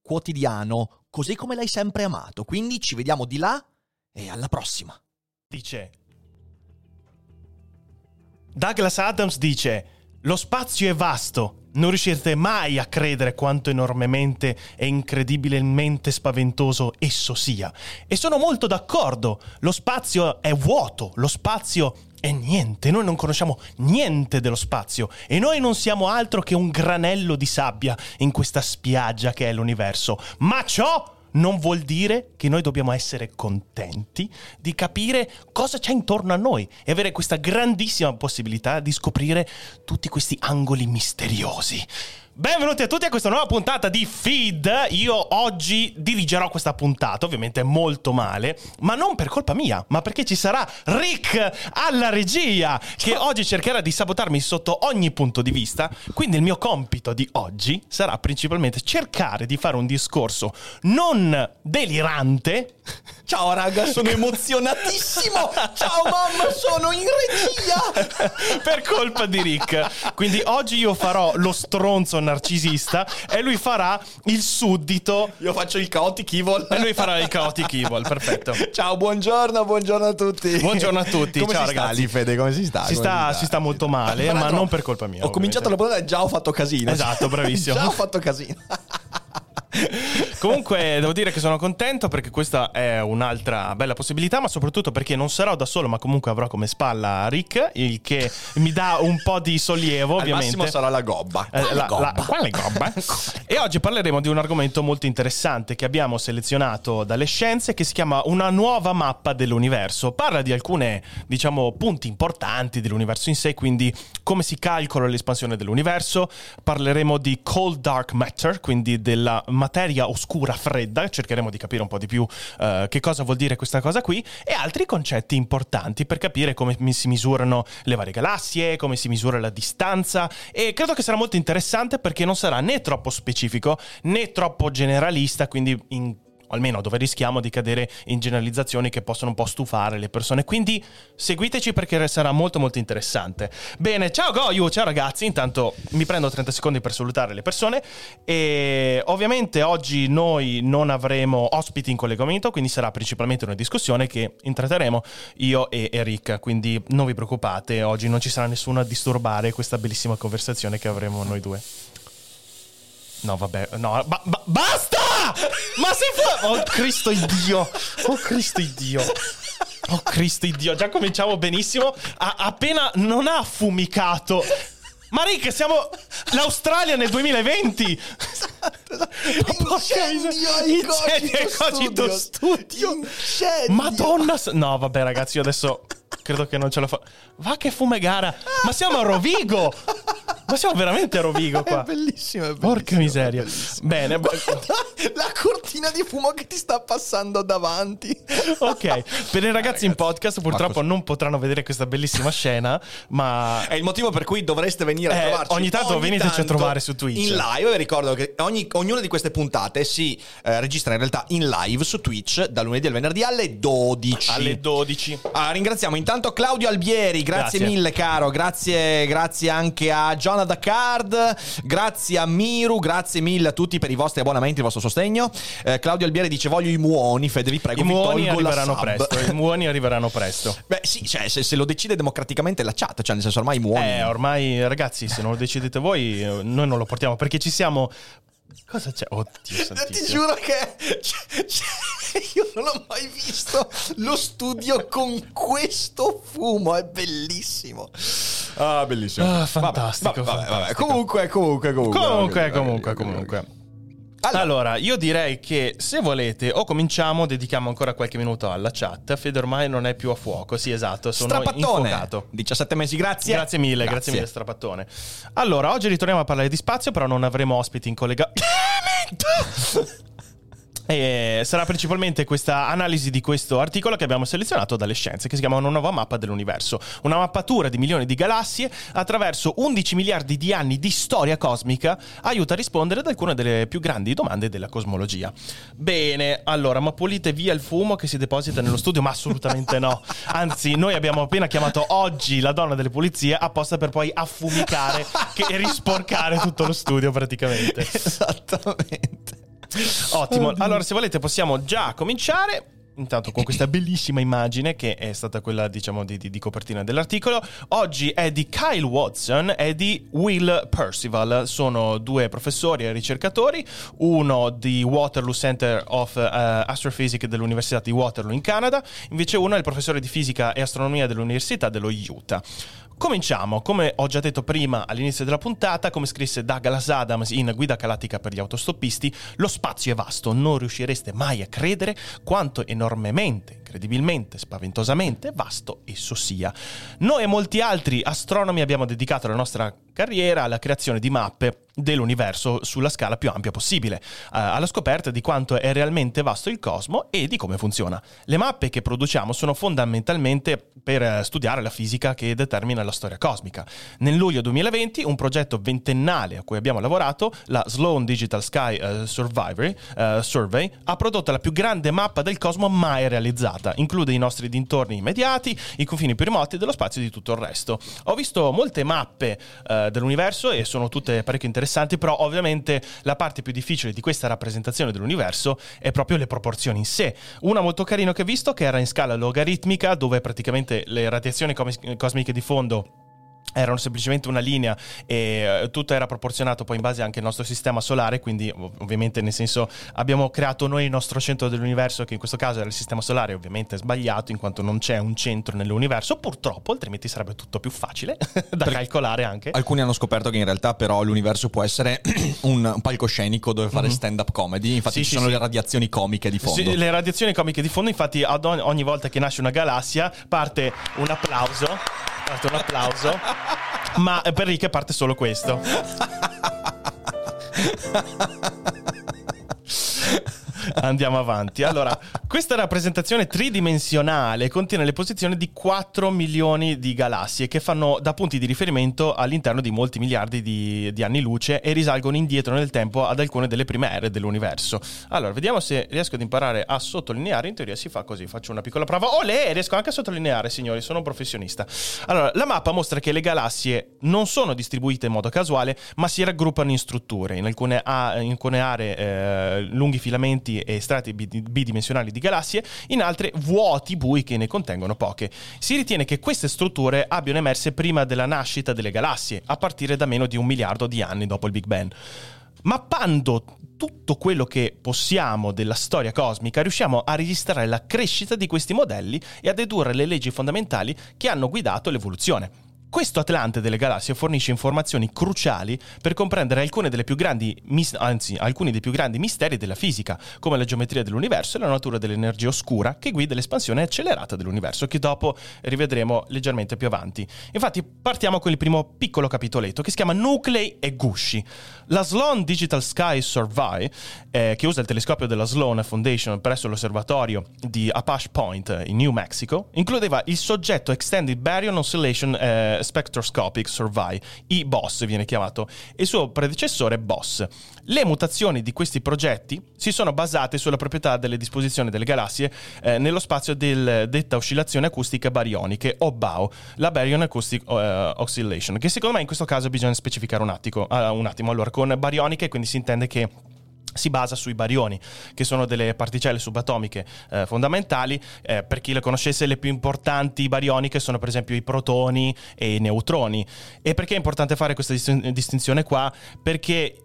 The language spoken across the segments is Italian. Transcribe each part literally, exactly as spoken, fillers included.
quotidiano così come l'hai sempre amato. Quindi ci vediamo di là e alla prossima. Dice Douglas Adams dice: "Lo spazio è vasto. Non riuscirete mai a credere quanto enormemente e incredibilmente spaventoso esso sia. E sono molto d'accordo. Lo spazio è vuoto, lo spazio è niente. Noi non conosciamo niente dello spazio e noi non siamo altro che un granello di sabbia in questa spiaggia che è l'universo. Ma ciò non vuol dire che noi dobbiamo essere contenti di capire cosa c'è intorno a noi e avere questa grandissima possibilità di scoprire tutti questi angoli misteriosi." Benvenuti a tutti a questa nuova puntata di Feed. Io oggi dirigerò questa puntata, ovviamente molto male, ma non per colpa mia, ma perché ci sarà Rick alla regia, che oggi cercherà di sabotarmi sotto ogni punto di vista. Quindi il mio compito di oggi sarà principalmente cercare di fare un discorso non delirante. Ciao raga, sono emozionatissimo. Ciao mamma, sono in regia per colpa di Rick. Quindi oggi io farò lo stronzo narcisista e lui farà il suddito. Io faccio il chaotic evil e lui farà il chaotic evil. Perfetto. Ciao, buongiorno, buongiorno a tutti. Buongiorno a tutti. Come ciao si ragazzi. Sta, Fede, come si sta? Si sta, si sta molto male, ma non per colpa mia. Ho ovviamente. cominciato la puntata e già ho fatto casino. Esatto, bravissimo. Già ho fatto casino. Comunque devo dire che sono contento perché questa è un'altra bella possibilità, ma soprattutto perché non sarò da solo, ma comunque avrò come spalla Rick, il che mi dà un po' di sollievo. Al ovviamente massimo sarà la gobba. Quale eh, la, gobba? La, quale gobba? E oggi parleremo di un argomento molto interessante che abbiamo selezionato dalle scienze, che si chiama una nuova mappa dell'universo. Parla di alcune, diciamo, punti importanti dell'universo in sé, quindi come si calcola l'espansione dell'universo. Parleremo di cold dark matter, quindi della materia oscura fredda, cercheremo di capire un po' di più uh, che cosa vuol dire questa cosa qui, e altri concetti importanti per capire come si misurano le varie galassie, come si misura la distanza. E credo che sarà molto interessante perché non sarà né troppo specifico né troppo generalista, quindi in, almeno dove rischiamo di cadere in generalizzazioni che possono un po' stufare le persone. Quindi seguiteci perché sarà molto molto interessante. Bene, ciao Goyu, ciao ragazzi. Intanto mi prendo trenta secondi per salutare le persone. E ovviamente oggi noi non avremo ospiti in collegamento, quindi sarà principalmente una discussione che intratteremo io e Eric. Quindi non vi preoccupate, oggi non ci sarà nessuno a disturbare questa bellissima conversazione che avremo noi due. No vabbè, no, ba- ba- basta! Ma se fa... Oh Cristo iddio! Oh Cristo iddio! Oh Cristo iddio! Già cominciamo benissimo, a- appena non ha affumicato. Ma Rick, siamo l'Australia nel duemilaventi! Incendio al Cogito Studio! Incendio. Madonna! No vabbè ragazzi, io adesso credo che non ce la fa. Va che fumegara! Ma siamo a Rovigo! Ma siamo veramente a Rovigo qua. È bellissimo, è bellissimo. Porca miseria. Bene. Guarda, la cortina di fumo che ti sta passando davanti. Ok. Per i ragazzi in podcast purtroppo non potranno vedere questa bellissima scena, ma è il motivo per cui dovreste venire a eh, trovarci. Ogni tanto ogni veniteci tanto a trovare su Twitch. In live, e ricordo che ogni, ognuna di queste puntate si eh, registra in realtà in live su Twitch da lunedì al venerdì alle dodici. Alle dodici. Allora, ringraziamo intanto Claudio Albieri, grazie, grazie mille caro, grazie, grazie anche a John da Card, grazie a Miru, grazie mille a tutti per i vostri abbonamenti, il vostro sostegno. eh, Claudio Albieri dice: voglio i muoni, Fede, vi prego, i muoni arriveranno presto. I muoni arriveranno presto. Beh sì, cioè, se, se lo decide democraticamente la chat, cioè nel senso ormai i muoni eh, ormai ragazzi, se non lo decidete voi noi non lo portiamo, perché ci siamo. Cosa c'è? Oddio santissimo. Ti giuro che c'è, c'è, io non ho mai visto lo studio con questo fumo, è bellissimo. Ah, bellissimo. Ah, fantastico. Vabbè, vabbè, fantastico. Vabbè, comunque, comunque, comunque. Comunque, comunque, comunque. Allora. allora, io direi che se volete o cominciamo, dedichiamo ancora qualche minuto alla chat. Fede ormai non è più a fuoco. Sì, esatto, sono Strapattone. Infuocato. diciassette mesi, grazie. Grazie mille, grazie. grazie mille Strapattone. Allora, oggi ritorniamo a parlare di spazio, però non avremo ospiti in collegamento. E sarà principalmente questa analisi di questo articolo che abbiamo selezionato dalle scienze, che si chiama Una nuova mappa dell'universo, una mappatura di milioni di galassie attraverso undici miliardi di anni di storia cosmica, aiuta a rispondere ad alcune delle più grandi domande della cosmologia. Bene, allora, ma pulite via il fumo che si deposita nello studio? Ma assolutamente no, anzi, noi abbiamo appena chiamato oggi la donna delle pulizie apposta per poi affumicare e risporcare tutto lo studio praticamente. Esattamente. Ottimo, allora se volete possiamo già cominciare intanto con questa bellissima immagine che è stata quella, diciamo, di, di, di copertina dell'articolo. Oggi è di Kyle Watson e di Will Percival, sono due professori e ricercatori, uno di Waterloo Center of uh, Astrophysics dell'Università di Waterloo in Canada, invece uno è il professore di fisica e astronomia dell'Università dello Utah. Cominciamo, come ho già detto prima all'inizio della puntata, come scrisse Douglas Adams in Guida Galattica per gli autostoppisti, lo spazio è vasto, non riuscireste mai a credere quanto enormemente, incredibilmente, spaventosamente vasto esso sia. Noi e molti altri astronomi abbiamo dedicato la nostra carriera alla creazione di mappe dell'universo sulla scala più ampia possibile, alla scoperta di quanto è realmente vasto il cosmo e di come funziona. Le mappe che produciamo sono fondamentalmente per studiare la fisica che determina la storia cosmica. Nel luglio duemilaventi un progetto ventennale a cui abbiamo lavorato, la Sloan Digital Sky uh, Survey, uh, Survey, ha prodotto la più grande mappa del cosmo mai realizzata. Include i nostri dintorni immediati, i confini più remoti dello spazio e di tutto il resto. Ho visto molte mappe uh, dell'universo e sono tutte parecchio interessanti, però ovviamente la parte più difficile di questa rappresentazione dell'universo è proprio le proporzioni in sé. Una molto carina che ho visto, che era in scala logaritmica, dove praticamente le radiazioni cosmiche di fondo erano semplicemente una linea e tutto era proporzionato poi in base anche al nostro sistema solare, quindi ovviamente, nel senso, abbiamo creato noi il nostro centro dell'universo, che in questo caso era il sistema solare, ovviamente è sbagliato in quanto non c'è un centro nell'universo, purtroppo, altrimenti sarebbe tutto più facile da Perché calcolare anche. Alcuni hanno scoperto che in realtà però l'universo può essere un palcoscenico dove fare mm-hmm. stand-up comedy, infatti sì, ci sì, sono sì. le radiazioni comiche di fondo. Sì, le radiazioni comiche di fondo, infatti ad ogni, ogni volta che nasce una galassia parte un applauso, parte un applauso. Ma per Rick parte solo questo. Andiamo avanti. Allora, questa rappresentazione tridimensionale contiene le posizioni di quattro milioni di galassie che fanno da punti di riferimento all'interno di molti miliardi di, di anni luce e risalgono indietro nel tempo ad alcune delle prime ere dell'universo. Allora, vediamo se riesco ad imparare a sottolineare. In teoria si fa così, faccio una piccola prova. Olè, riesco anche a sottolineare, signori, sono un professionista. Allora, la mappa mostra che le galassie non sono distribuite in modo casuale, ma si raggruppano in strutture. In alcune, a- in alcune aree eh, lunghi filamenti e strati bidimensionali di galassie, in altre vuoti bui che ne contengono poche. Si ritiene che queste strutture abbiano emerse prima della nascita delle galassie, a partire da meno di un miliardo di anni dopo il Big Bang. Mappando tutto quello che possiamo della storia cosmica, riusciamo a registrare la crescita di questi modelli e a dedurre le leggi fondamentali che hanno guidato l'evoluzione. Questo atlante delle galassie fornisce informazioni cruciali per comprendere alcune delle più grandi mis- anzi, alcuni dei più grandi misteri della fisica, come la geometria dell'universo e la natura dell'energia oscura che guida l'espansione accelerata dell'universo, che dopo rivedremo leggermente più avanti. Infatti partiamo con il primo piccolo capitoletto, che si chiama Nuclei e Gusci. La Sloan Digital Sky Survey, eh, che usa il telescopio della Sloan Foundation presso l'osservatorio di Apache Point in New Mexico, includeva il soggetto Extended Baryon Oscillation eh, Spectroscopic Survey, eBOSS viene chiamato, e il suo predecessore BOSS. Le mutazioni di questi progetti si sono basate sulla proprietà delle disposizioni delle galassie eh, nello spazio del, detta oscillazione acustica barioniche, o B A O, la Baryon Acoustic uh, Oscillation, che secondo me in questo caso bisogna specificare un attimo, uh, un attimo. Allora, con barioniche quindi si intende che si basa sui barioni, che sono delle particelle subatomiche eh, fondamentali. Eh, per chi le conoscesse, le più importanti barioniche sono per esempio i protoni e i neutroni. E perché è importante fare questa distin- distinzione qua? Perché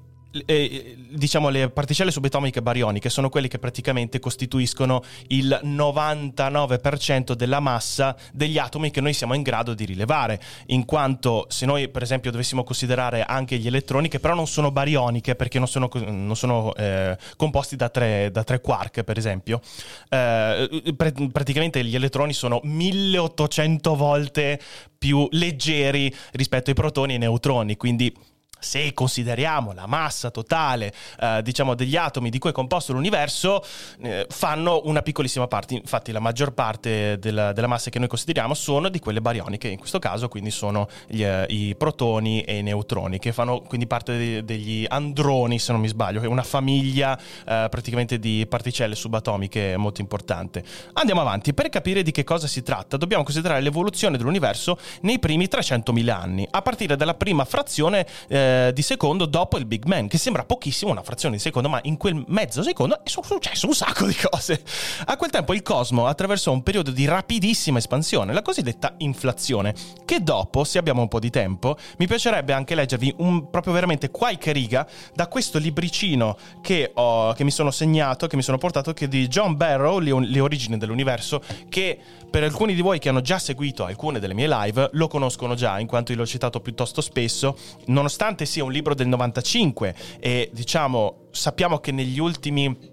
Eh, diciamo le particelle subatomiche barioniche sono quelle che praticamente costituiscono il novantanove per cento della massa degli atomi che noi siamo in grado di rilevare, in quanto se noi per esempio dovessimo considerare anche gli elettroni, che però non sono barioniche perché non sono, non sono eh, composti da tre, da tre quark per esempio, eh, pr- praticamente gli elettroni sono milleottocento volte più leggeri rispetto ai protoni e ai neutroni, quindi se consideriamo la massa totale, eh, diciamo, degli atomi di cui è composto l'universo, eh, fanno una piccolissima parte. Infatti la maggior parte della, della massa che noi consideriamo sono di quelle barioniche, in questo caso quindi sono gli, eh, i protoni e i neutroni, che fanno quindi parte de- degli androni, se non mi sbaglio, che è una famiglia eh, praticamente di particelle subatomiche molto importante. Andiamo avanti. Per capire di che cosa si tratta dobbiamo considerare l'evoluzione dell'universo nei primi trecentomila anni, a partire dalla prima frazione eh, di secondo dopo il Big Bang, che sembra pochissimo, una frazione di secondo, ma in quel mezzo secondo è successo un sacco di cose. A quel tempo il cosmo attraversò un periodo di rapidissima espansione, la cosiddetta inflazione, che dopo, se abbiamo un po' di tempo, mi piacerebbe anche leggervi un, proprio veramente qualche riga da questo libricino che, ho, che mi sono segnato, che mi sono portato, che è di John Barrow, le, le origini dell'universo, che per alcuni di voi che hanno già seguito alcune delle mie live lo conoscono già, in quanto io l'ho citato piuttosto spesso, nonostante sia un libro del novantacinque e diciamo sappiamo che negli ultimi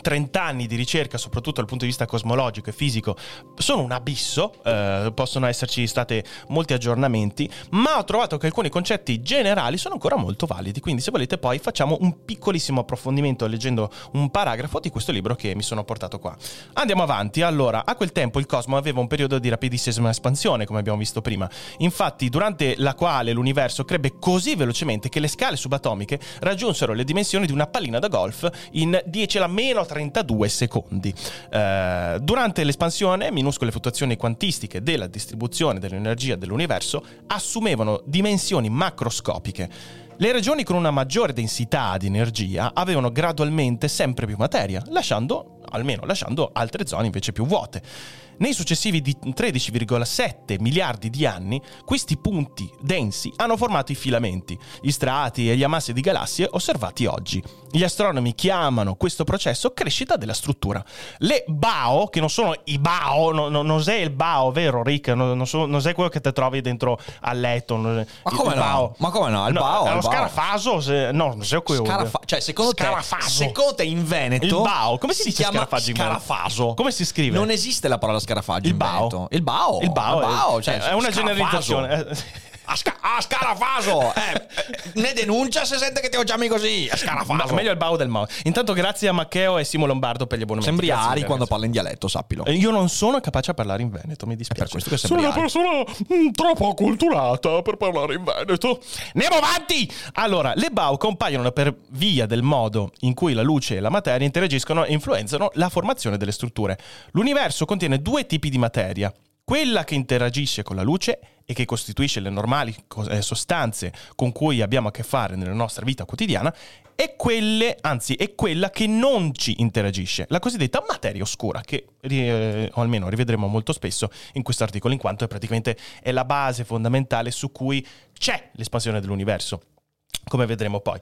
trenta anni di ricerca, soprattutto dal punto di vista cosmologico e fisico, sono un abisso, eh, possono esserci stati molti aggiornamenti, ma ho trovato che alcuni concetti generali sono ancora molto validi, quindi se volete poi facciamo un piccolissimo approfondimento leggendo un paragrafo di questo libro che mi sono portato qua. Andiamo avanti. Allora, a quel tempo il cosmo aveva un periodo di rapidissima espansione, come abbiamo visto prima, infatti durante la quale l'universo crebbe così velocemente che le scale subatomiche raggiunsero le dimensioni di una pallina da golf in dieci alla meno trentadue secondi. Eh, durante l'espansione, minuscole fluttuazioni quantistiche della distribuzione dell'energia dell'universo assumevano dimensioni macroscopiche. Le regioni con una maggiore densità di energia avevano gradualmente sempre più materia, lasciando, almeno lasciando altre zone invece più vuote. Nei successivi tredici virgola sette miliardi di anni, questi punti densi hanno formato i filamenti, gli strati e gli ammassi di galassie osservati oggi. Gli astronomi chiamano questo processo crescita della struttura. Le B A O, che non sono i B A O, no, no, non sei il B A O, vero Rick? Non, non, so, non sei quello che te trovi dentro a letto. Non, ma, come il no? B A O. Ma come no? Il no, B A O? È lo scarafaso? Se, no, non sei quello. Scarafa- cioè, secondo scarafaso. te, secondo te in Veneto il B A O, come si, si dice chiama scarafaggio? Scarafaso. Come si scrive? Non esiste la parola scarafaggio. Il B A O. Il B A O. Il B A O. Il B A O. Cioè, è una generalizzazione. A, sca- a scarafaso eh, ne denuncia se sente che ti ho già amico così a scarafaso. Ma meglio il B A O del Mao. Intanto grazie a Maccheo e Simo Lombardo per gli abbonamenti. Sembri grazie Ari quando parla in dialetto, sappilo. Io non sono capace a parlare in veneto, mi dispiace. È per questo che sono una persona mh, troppo acculturata per parlare in veneto. Andiamo avanti. Allora, le B A O compaiono per via del modo in cui la luce e la materia interagiscono e influenzano la formazione delle strutture. L'universo contiene due tipi di materia: quella che interagisce con la luce e che costituisce le normali sostanze con cui abbiamo a che fare nella nostra vita quotidiana, e quelle, anzi, è quella che non ci interagisce, la cosiddetta materia oscura, che eh, o almeno rivedremo molto spesso in questo articolo, in quanto è praticamente è la base fondamentale su cui c'è l'espansione dell'universo, come vedremo poi.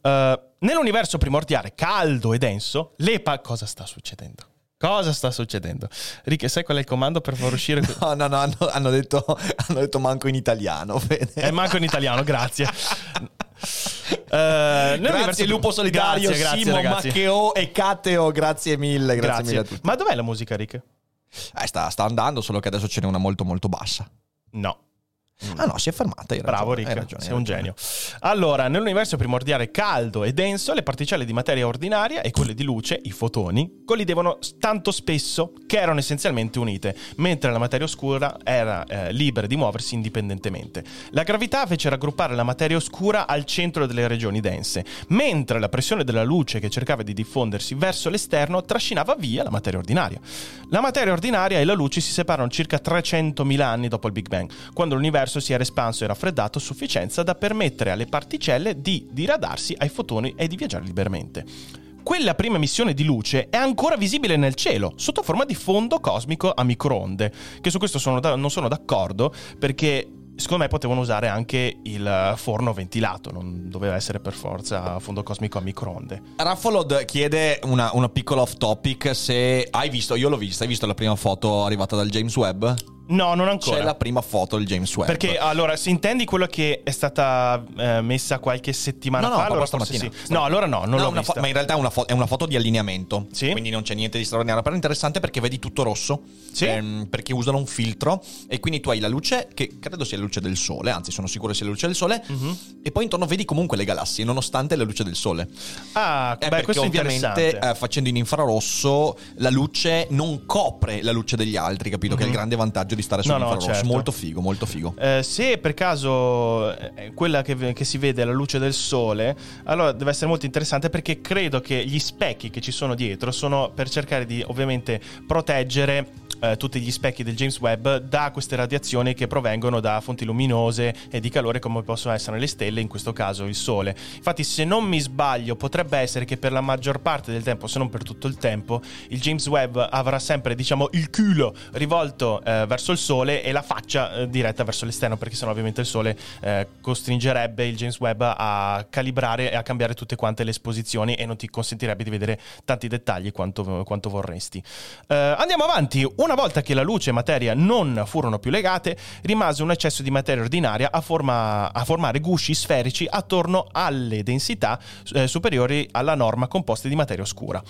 Uh, nell'universo primordiale caldo e denso, l'epa... Cosa sta succedendo? Cosa sta succedendo? Rick, sai qual è il comando per far uscire? No, no, no, hanno, hanno, detto, hanno detto manco in italiano. Bene. È manco in italiano, grazie. Uh, grazie Lupo Solitario, grazie, Simo, ragazzi. Maccheo e Cateo, grazie mille, grazie, grazie mille a tutti. Ma dov'è la musica, Rick? Eh, sta, sta andando, solo che adesso ce n'è una molto molto bassa. No. Ah no, si è fermata. Hai Bravo ragione, Rick, hai ragione, sei un genio. Allora, nell'universo primordiale caldo e denso, le particelle di materia ordinaria e quelle di luce, i fotoni, collidevano tanto spesso che erano essenzialmente unite, mentre la materia oscura era eh, libera di muoversi indipendentemente. La gravità fece raggruppare la materia oscura al centro delle regioni dense, mentre la pressione della luce che cercava di diffondersi verso l'esterno trascinava via la materia ordinaria. La materia ordinaria e la luce si separano circa trecentomila anni dopo il Big Bang, quando l'universo si era espanso e raffreddato a sufficienza da permettere alle particelle di diradarsi ai fotoni e di viaggiare liberamente. Quella prima emissione di luce è ancora visibile nel cielo, sotto forma di fondo cosmico a microonde, che su questo sono da- non sono d'accordo, perché secondo me potevano usare anche il forno ventilato, non doveva essere per forza fondo cosmico a microonde. Raffolod chiede una, una piccola off topic, se hai visto, io l'ho vista, hai visto la prima foto arrivata dal James Webb? No, non ancora. C'è la prima foto del James Webb. Perché allora, se intendi quella che è stata eh, messa qualche settimana no, fa, no, allora forse sì. No, allora no, non no, l'ho vista. Fo- ma in realtà è una, fo- è una foto di allineamento, sì? Quindi non c'è niente di straordinario. Però è interessante perché vedi tutto rosso, sì? ehm, perché usano un filtro e quindi tu hai la luce, che credo sia la luce del sole, anzi sono sicuro sia la luce del sole, mm-hmm. e poi intorno vedi comunque le galassie, nonostante la luce del sole. Ah, eh, beh, questo è ovviamente eh, facendo in infrarosso la luce non copre la luce degli altri, capito? Mm-hmm. Che è il grande vantaggio di stare sull'infrarosso. No, no, certo. Molto figo, molto figo. Eh, se per caso quella che, che si vede è la luce del sole, allora deve essere molto interessante, perché credo che gli specchi che ci sono dietro sono per cercare di ovviamente proteggere eh, tutti gli specchi del James Webb da queste radiazioni che provengono da fonti luminose e di calore come possono essere le stelle, in questo caso il sole. Infatti, se non mi sbaglio, potrebbe essere che per la maggior parte del tempo, se non per tutto il tempo, il James Webb avrà sempre, diciamo, il culo rivolto eh, verso il sole e la faccia eh, diretta verso l'esterno, perché sennò ovviamente il sole eh, costringerebbe il James Webb a calibrare e a cambiare tutte quante le esposizioni e non ti consentirebbe di vedere tanti dettagli quanto, quanto vorresti. Eh, andiamo avanti. Una volta che la luce e materia non furono più legate, rimase un eccesso di materia ordinaria a, forma, a formare gusci sferici attorno alle densità eh, superiori alla norma, composte di materia oscura.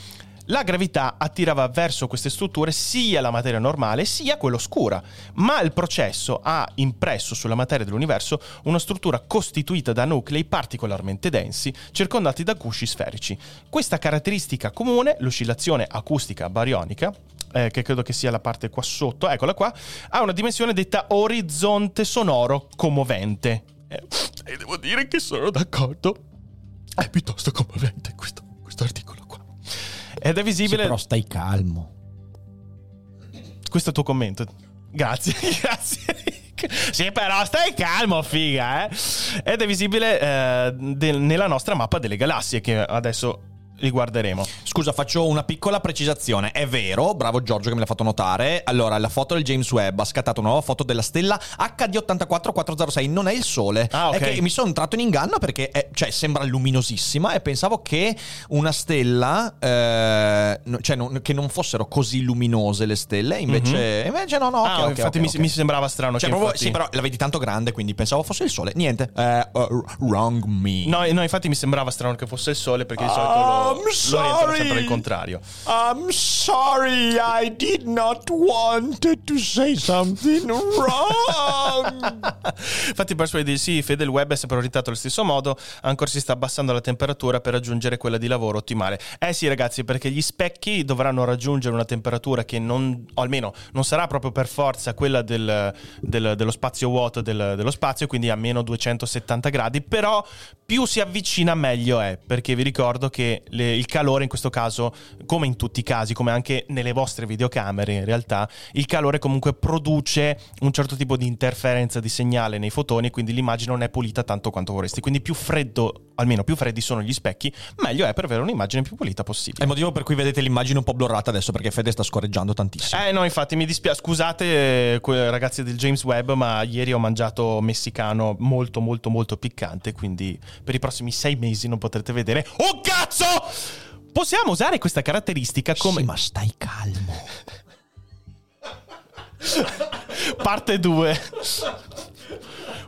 La gravità attirava verso queste strutture sia la materia normale sia quella oscura, ma il processo ha impresso sulla materia dell'universo una struttura costituita da nuclei particolarmente densi, circondati da gusci sferici. Questa caratteristica comune, l'oscillazione acustica barionica, Eh, che credo che sia la parte qua sotto, eccola qua, ha una dimensione detta orizzonte sonoro commovente. Eh, e devo dire che sono d'accordo, è piuttosto commovente questo, questo articolo qua. Ed è visibile... Sì, però stai calmo. Questo è il tuo commento. Grazie, grazie. Sì, però stai calmo, figa, eh. Ed è visibile eh, de- nella nostra mappa delle galassie, che adesso... li guarderemo. Scusa, faccio una piccola precisazione. È vero, bravo Giorgio che me l'ha fatto notare. Allora, la foto del James Webb ha scattato una nuova foto della stella H D otto quattro quattro zero sei. Non è il sole. Ah, okay. È che mi sono entrato in inganno perché è, cioè, sembra luminosissima e pensavo che una stella eh, cioè non, che non fossero così luminose le stelle. Invece, mm-hmm. invece no, no. Ah, okay, okay, infatti okay, mi, okay. mi sembrava strano. Cioè, che proprio, infatti... Sì, però la vedi tanto grande, quindi pensavo fosse il sole. Niente. Eh, uh, wrong me. No, no, infatti mi sembrava strano che fosse il sole perché di solito lo... I'm sorry. Sempre il contrario. I'm sorry, I did not want to say something wrong. Infatti, per suoi D C, Fede, il web è sempre orientato allo stesso modo. Ancora si sta abbassando la temperatura per raggiungere quella di lavoro ottimale. Eh sì, ragazzi, perché gli specchi dovranno raggiungere una temperatura che non, o almeno non sarà proprio per forza quella del, del, dello spazio vuoto del, dello spazio, quindi a meno duecentosettanta gradi. Però più si avvicina meglio è, perché vi ricordo che le, il calore in questo caso, come in tutti i casi, come anche nelle vostre videocamere in realtà, il calore comunque produce un certo tipo di interferenza di segnale nei fotoni, quindi l'immagine non è pulita tanto quanto vorresti, quindi più freddo, almeno più freddi sono gli specchi, meglio è per avere un'immagine più pulita possibile. È il motivo per cui vedete l'immagine un po' blurrata adesso, perché Fede sta scorreggiando tantissimo. Eh no, infatti mi dispiace, scusate eh, que- ragazzi del James Webb, ma ieri ho mangiato messicano molto molto molto piccante, quindi per i prossimi sei mesi non potrete vedere un cazzo! Possiamo usare questa caratteristica come... Sì, ma stai calmo. Parte due.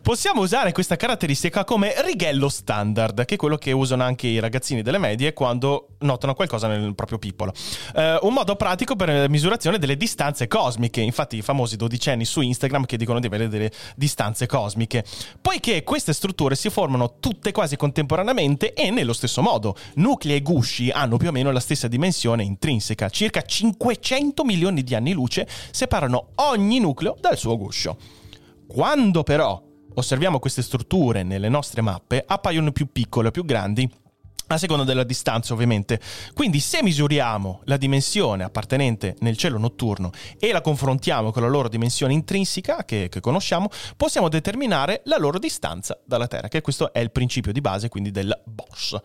Possiamo usare questa caratteristica come righello standard, che è quello che usano anche i ragazzini delle medie quando notano qualcosa nel proprio pippolo. Eh, un modo pratico per la misurazione delle distanze cosmiche. Infatti i famosi dodicenni su Instagram che dicono di avere delle distanze cosmiche. Poiché queste strutture si formano tutte quasi contemporaneamente e nello stesso modo. Nuclei e gusci hanno più o meno la stessa dimensione intrinseca. Circa cinquecento milioni di anni luce separano ogni nucleo dal suo guscio. Quando però osserviamo queste strutture nelle nostre mappe, appaiono più piccole o più grandi a seconda della distanza, ovviamente. Quindi se misuriamo la dimensione appartenente nel cielo notturno e la confrontiamo con la loro dimensione intrinseca che, che conosciamo, possiamo determinare la loro distanza dalla Terra, che questo è il principio di base, quindi, del BOSS.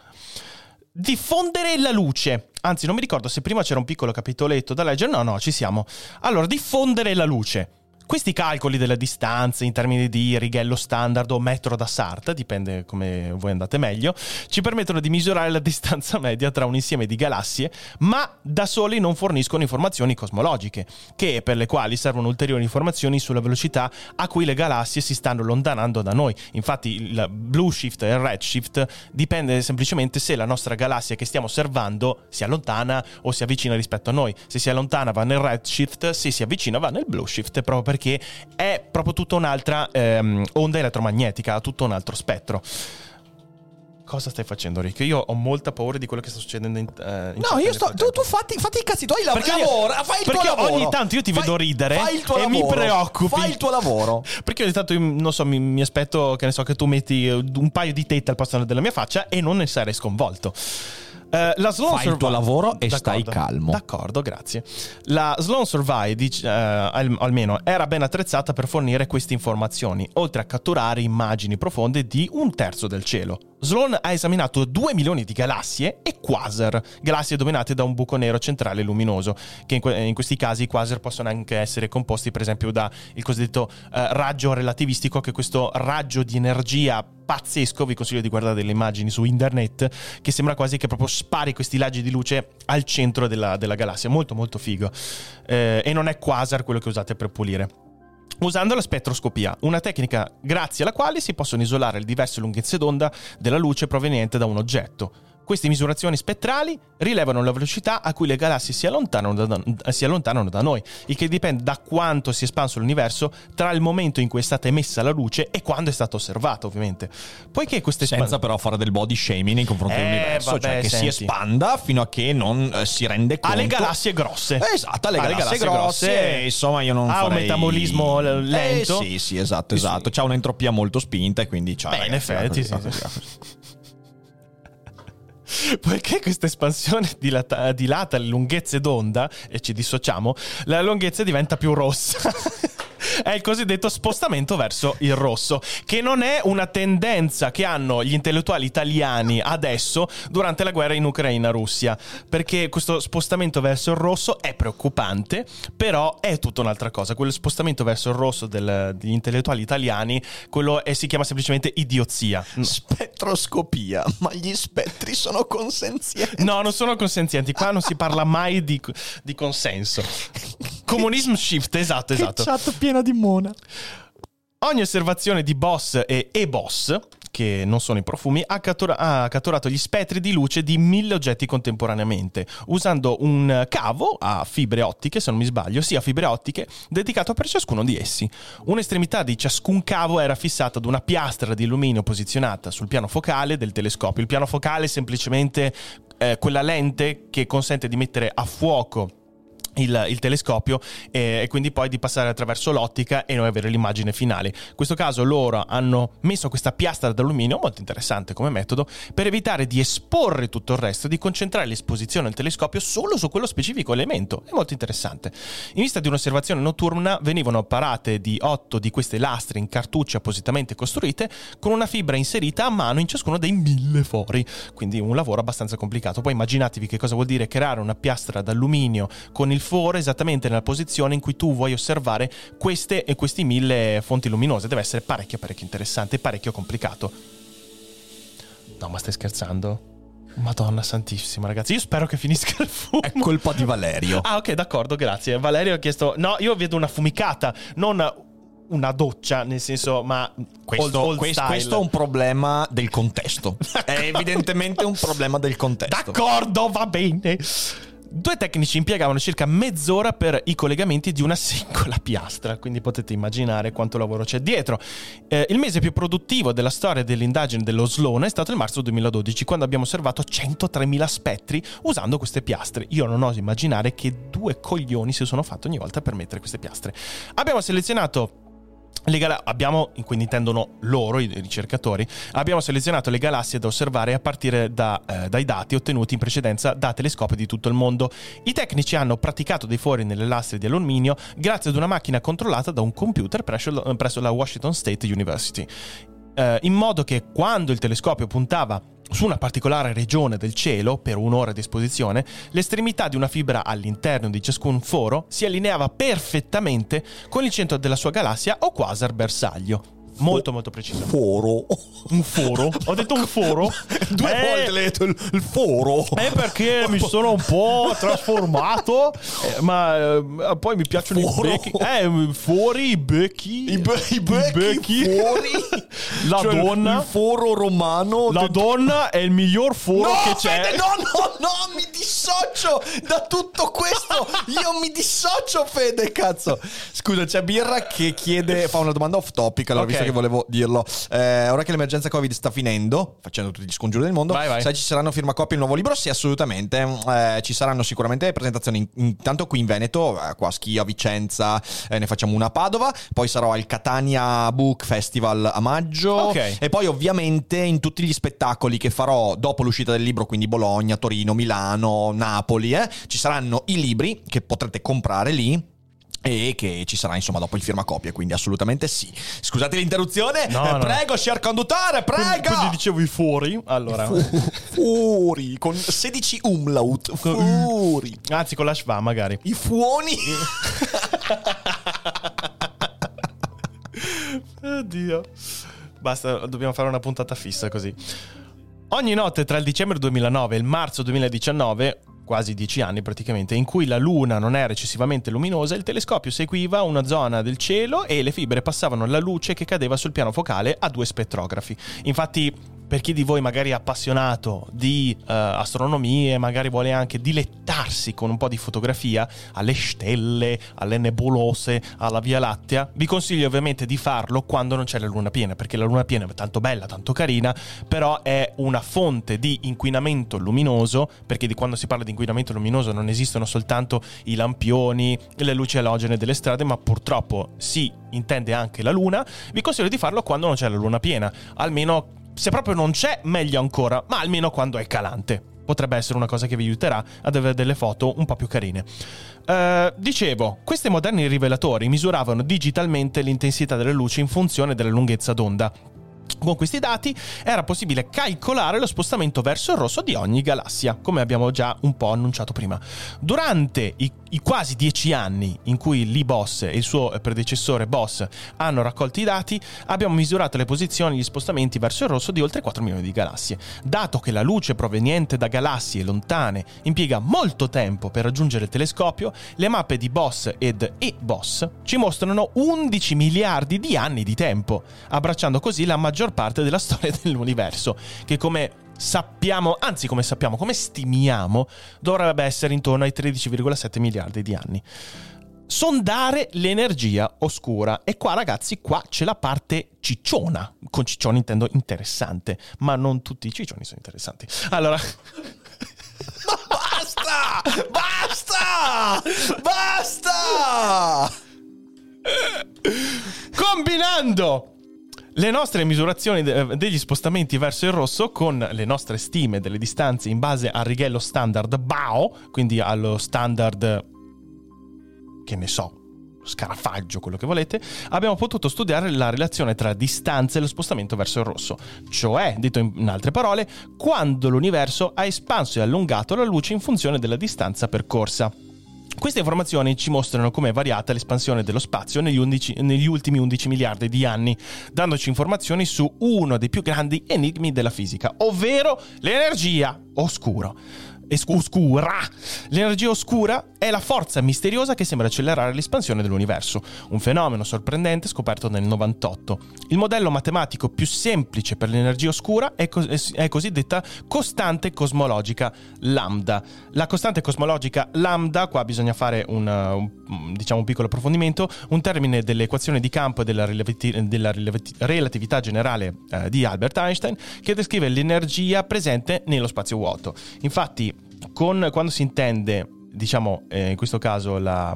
Diffondere la luce. Anzi, non mi ricordo se prima c'era un piccolo capitoletto da leggere. No, no, ci siamo. Allora, diffondere la luce. Questi calcoli delle distanze in termini di righello standard o metro da sarta, dipende come voi andate meglio, ci permettono di misurare la distanza media tra un insieme di galassie, ma da soli non forniscono informazioni cosmologiche, che per le quali servono ulteriori informazioni sulla velocità a cui le galassie si stanno allontanando da noi. Infatti il blue shift e il red shift dipende semplicemente se la nostra galassia che stiamo osservando si allontana o si avvicina rispetto a noi. Se si allontana va nel red shift, se si avvicina va nel blue shift, proprio perché è proprio tutta un'altra ehm, onda elettromagnetica, ha tutto un altro spettro. Cosa stai facendo, Rick? Io ho molta paura di quello che sta succedendo in, eh, in No, io sto... Tu, tu fatti, fatti i cazzi, tu hai la, perché lavoro, io, fai il tuo lavoro. Perché ogni tanto io ti fai, vedo ridere fai il tuo e lavoro, mi preoccupi. Fai il tuo lavoro. Perché ogni tanto, io, non so, mi, mi aspetto, che ne so, che tu metti un paio di tette al posto della mia faccia e non ne sarei sconvolto. Uh, la Sloan Fai Survey... il tuo lavoro e D'accordo. Stai calmo. D'accordo, grazie. La Sloan Survey, dice, uh, almeno, era ben attrezzata per fornire queste informazioni, oltre a catturare immagini profonde di un terzo del cielo. Sloan ha esaminato due milioni di galassie e quasar, galassie dominate da un buco nero centrale luminoso, che in, que- in questi casi i quasar possono anche essere composti, per esempio, da il cosiddetto uh, raggio relativistico, che è questo raggio di energia pazzesco. Vi consiglio di guardare delle immagini su internet, che sembra quasi che proprio spari questi raggi di luce al centro della, della galassia. Molto molto figo, eh, e non è quasar quello che usate per pulire, usando la spettroscopia, una tecnica grazie alla quale si possono isolare le diverse lunghezze d'onda della luce proveniente da un oggetto. Queste misurazioni spettrali rilevano la velocità a cui le galassie si allontanano da, si allontanano da noi, il che dipende da quanto si è espanso l'universo tra il momento in cui è stata emessa la luce e quando è stata osservata, ovviamente. Poiché queste senza espand- però fare del body shaming nei confronti eh, dell'universo, vabbè, cioè che senti. si espanda fino a che non eh, si rende conto. Alle galassie grosse. Esatto, alle, alle galassie, galassie grosse. Eh, insomma, io non ha farei... un metabolismo lento. Eh, sì, sì, esatto, esatto. Sì. C'ha un'entropia molto spinta e quindi c'ha. Beh, ragazzi, in effetti, sì. Poiché questa espansione dilata, dilata le lunghezze d'onda e ci dissociamo, la lunghezza diventa più rossa. È il cosiddetto spostamento verso il rosso, che non è una tendenza che hanno gli intellettuali italiani adesso durante la guerra in Ucraina-Russia, perché questo spostamento verso il rosso è preoccupante, però è tutta un'altra cosa. Quello spostamento verso il rosso del, degli intellettuali italiani, quello è, si chiama semplicemente idiozia. Spettroscopia, ma gli spettri sono consenzienti? No, non sono consenzienti, qua non si parla mai di, di consenso. Comunism shift, esatto, esatto. Che chat piena di mona. Ogni osservazione di BOSS e eBOSS, che non sono i profumi, ha, cattura- ha catturato gli spettri di luce di mille oggetti contemporaneamente, usando un cavo a fibre ottiche, se non mi sbaglio, sì, a fibre ottiche, dedicato per ciascuno di essi. Un'estremità di ciascun cavo era fissata ad una piastra di alluminio posizionata sul piano focale del telescopio. Il piano focale è semplicemente eh, quella lente che consente di mettere a fuoco Il, il telescopio eh, e quindi poi di passare attraverso l'ottica e noi avere l'immagine finale. In questo caso loro hanno messo questa piastra d'alluminio, molto interessante come metodo, per evitare di esporre tutto il resto, di concentrare l'esposizione del telescopio solo su quello specifico elemento. È molto interessante. In vista di un'osservazione notturna venivano parate di otto di queste lastre in cartucce appositamente costruite, con una fibra inserita a mano in ciascuno dei mille fori, quindi un lavoro abbastanza complicato. Poi immaginatevi che cosa vuol dire creare una piastra d'alluminio con il foro esattamente nella posizione in cui tu vuoi osservare queste e questi mille fonti luminose. Deve essere parecchio parecchio interessante, parecchio complicato. No, ma stai scherzando? Madonna santissima, ragazzi, io spero che finisca il fumo. È colpa di Valerio. Ah, ok, d'accordo, grazie. Valerio ha chiesto, no, io vedo una fumicata, non una doccia, nel senso, ma questo, old, old questo, questo è un problema del contesto. D'accordo. È evidentemente un problema del contesto. D'accordo, va bene. Due tecnici impiegavano circa mezz'ora per i collegamenti di una singola piastra, quindi potete immaginare quanto lavoro c'è dietro. Eh, il mese più produttivo della storia dell'indagine dello Sloan è stato il marzo duemiladodici, quando abbiamo osservato centotremila spettri usando queste piastre. Io non oso immaginare che due coglioni si sono fatti ogni volta per mettere queste piastre. Abbiamo selezionato... Le gal- abbiamo, quindi intendono loro, i ricercatori, abbiamo selezionato le galassie da osservare a partire da, eh, dai dati ottenuti in precedenza da telescopi di tutto il mondo. I tecnici hanno praticato dei fori nelle lastre di alluminio grazie ad una macchina controllata da un computer presso, presso la Washington State University. eh, in modo che quando il telescopio puntava su una particolare regione del cielo per un'ora di esposizione, l'estremità di una fibra all'interno di ciascun foro si allineava perfettamente con il centro della sua galassia o quasar bersaglio. Molto molto preciso. Foro. Un foro? Ho detto un foro? Due Beh, volte l'hai detto il, il foro. È perché mi sono un po' trasformato, eh, ma eh, poi mi piacciono foro. i becchi. Eh, fuori i becchi. I, be- i becchi, becchi. Fuori. La cioè, donna. Il foro romano. La donna è il miglior foro no, che c'è. Fede, no, no, no, mi dissocio da tutto questo. Io mi dissocio, Fede, cazzo. Scusa, c'è Birra che chiede, fa una domanda off topic, allora okay. Che volevo dirlo, eh, ora che l'emergenza Covid sta finendo, facendo tutti gli scongiuri del mondo, vai, vai. Se ci saranno firmacopie il nuovo libro? Sì, assolutamente, eh, ci saranno sicuramente presentazioni intanto qui in Veneto, eh, qua a Schio, a Vicenza, eh, ne facciamo una a Padova, poi sarò al Catania Book Festival a maggio, okay. E poi ovviamente in tutti gli spettacoli che farò dopo l'uscita del libro, quindi Bologna, Torino, Milano, Napoli, eh, ci saranno i libri che potrete comprare lì e che ci sarà insomma dopo il firmacopia, quindi assolutamente sì. Scusate l'interruzione, no, eh, no. Prego, share conduttore, prego. Quindi, quindi dicevo i fuori, allora Fu- fuori con sedici umlaut, fuori, anzi con la schwa magari, i fuoni. Oddio, basta, dobbiamo fare una puntata fissa così. Ogni notte tra il dicembre duemilanove e il marzo duemiladiciannove, quasi dieci anni praticamente, in cui la Luna non era eccessivamente luminosa, il telescopio seguiva una zona del cielo e le fibre passavano alla luce che cadeva sul piano focale a due spettrografi. Infatti, per chi di voi magari è appassionato di uh, astronomia e magari vuole anche dilettarsi con un po' di fotografia alle stelle, alle nebulose, alla Via Lattea, vi consiglio ovviamente di farlo quando non c'è la luna piena, perché la luna piena è tanto bella, tanto carina, però è una fonte di inquinamento luminoso, perché di quando si parla di inquinamento luminoso non esistono soltanto i lampioni e le luci alogene delle strade, ma purtroppo si intende anche la luna. Vi consiglio di farlo quando non c'è la luna piena, almeno se proprio non c'è, meglio ancora, ma almeno quando è calante. Potrebbe essere una cosa che vi aiuterà ad avere delle foto un po' più carine. Uh, dicevo, questi moderni rivelatori misuravano digitalmente l'intensità della luce in funzione della lunghezza d'onda. Con questi dati era possibile calcolare lo spostamento verso il rosso di ogni galassia, come abbiamo già un po' annunciato prima. Durante i, i quasi dieci anni in cui l'eBOSS e il suo predecessore BOSS hanno raccolto i dati, abbiamo misurato le posizioni e gli spostamenti verso il rosso di oltre quattro milioni di galassie. Dato che la luce proveniente da galassie lontane impiega molto tempo per raggiungere il telescopio, le mappe di BOSS ed eBOSS ci mostrano undici miliardi di anni di tempo, abbracciando così la maggior parte della storia dell'universo, che come sappiamo, anzi come sappiamo, come stimiamo, dovrebbe essere intorno ai tredici virgola sette miliardi di anni. Sondare l'energia oscura, e qua ragazzi, qua c'è la parte cicciona, con ciccione intendo interessante, ma non tutti i ciccioni sono interessanti. Allora... Ma basta! Basta! Basta! Combinando le nostre misurazioni degli spostamenti verso il rosso con le nostre stime delle distanze in base al righello standard B A O, quindi allo standard, che ne so, scarafaggio, quello che volete, abbiamo potuto studiare la relazione tra distanza e lo spostamento verso il rosso. Cioè, detto in altre parole, quando l'universo ha espanso e allungato la luce in funzione della distanza percorsa. Queste informazioni ci mostrano come è variata l'espansione dello spazio negli, undici, negli ultimi undici miliardi di anni, dandoci informazioni su uno dei più grandi enigmi della fisica, ovvero l'energia oscura. Oscura. L'energia oscura è la forza misteriosa che sembra accelerare l'espansione dell'universo, un fenomeno sorprendente scoperto nel novantotto. Il modello matematico più semplice per l'energia oscura è, cos- è cosiddetta costante cosmologica lambda. La costante cosmologica lambda, qua bisogna fare un, un diciamo un piccolo approfondimento, un termine dell'equazione di campo della, rilevati- della rilevati- relatività generale eh, di Albert Einstein, che descrive l'energia presente nello spazio vuoto. Infatti, Con, quando si intende, diciamo eh, in questo caso, la,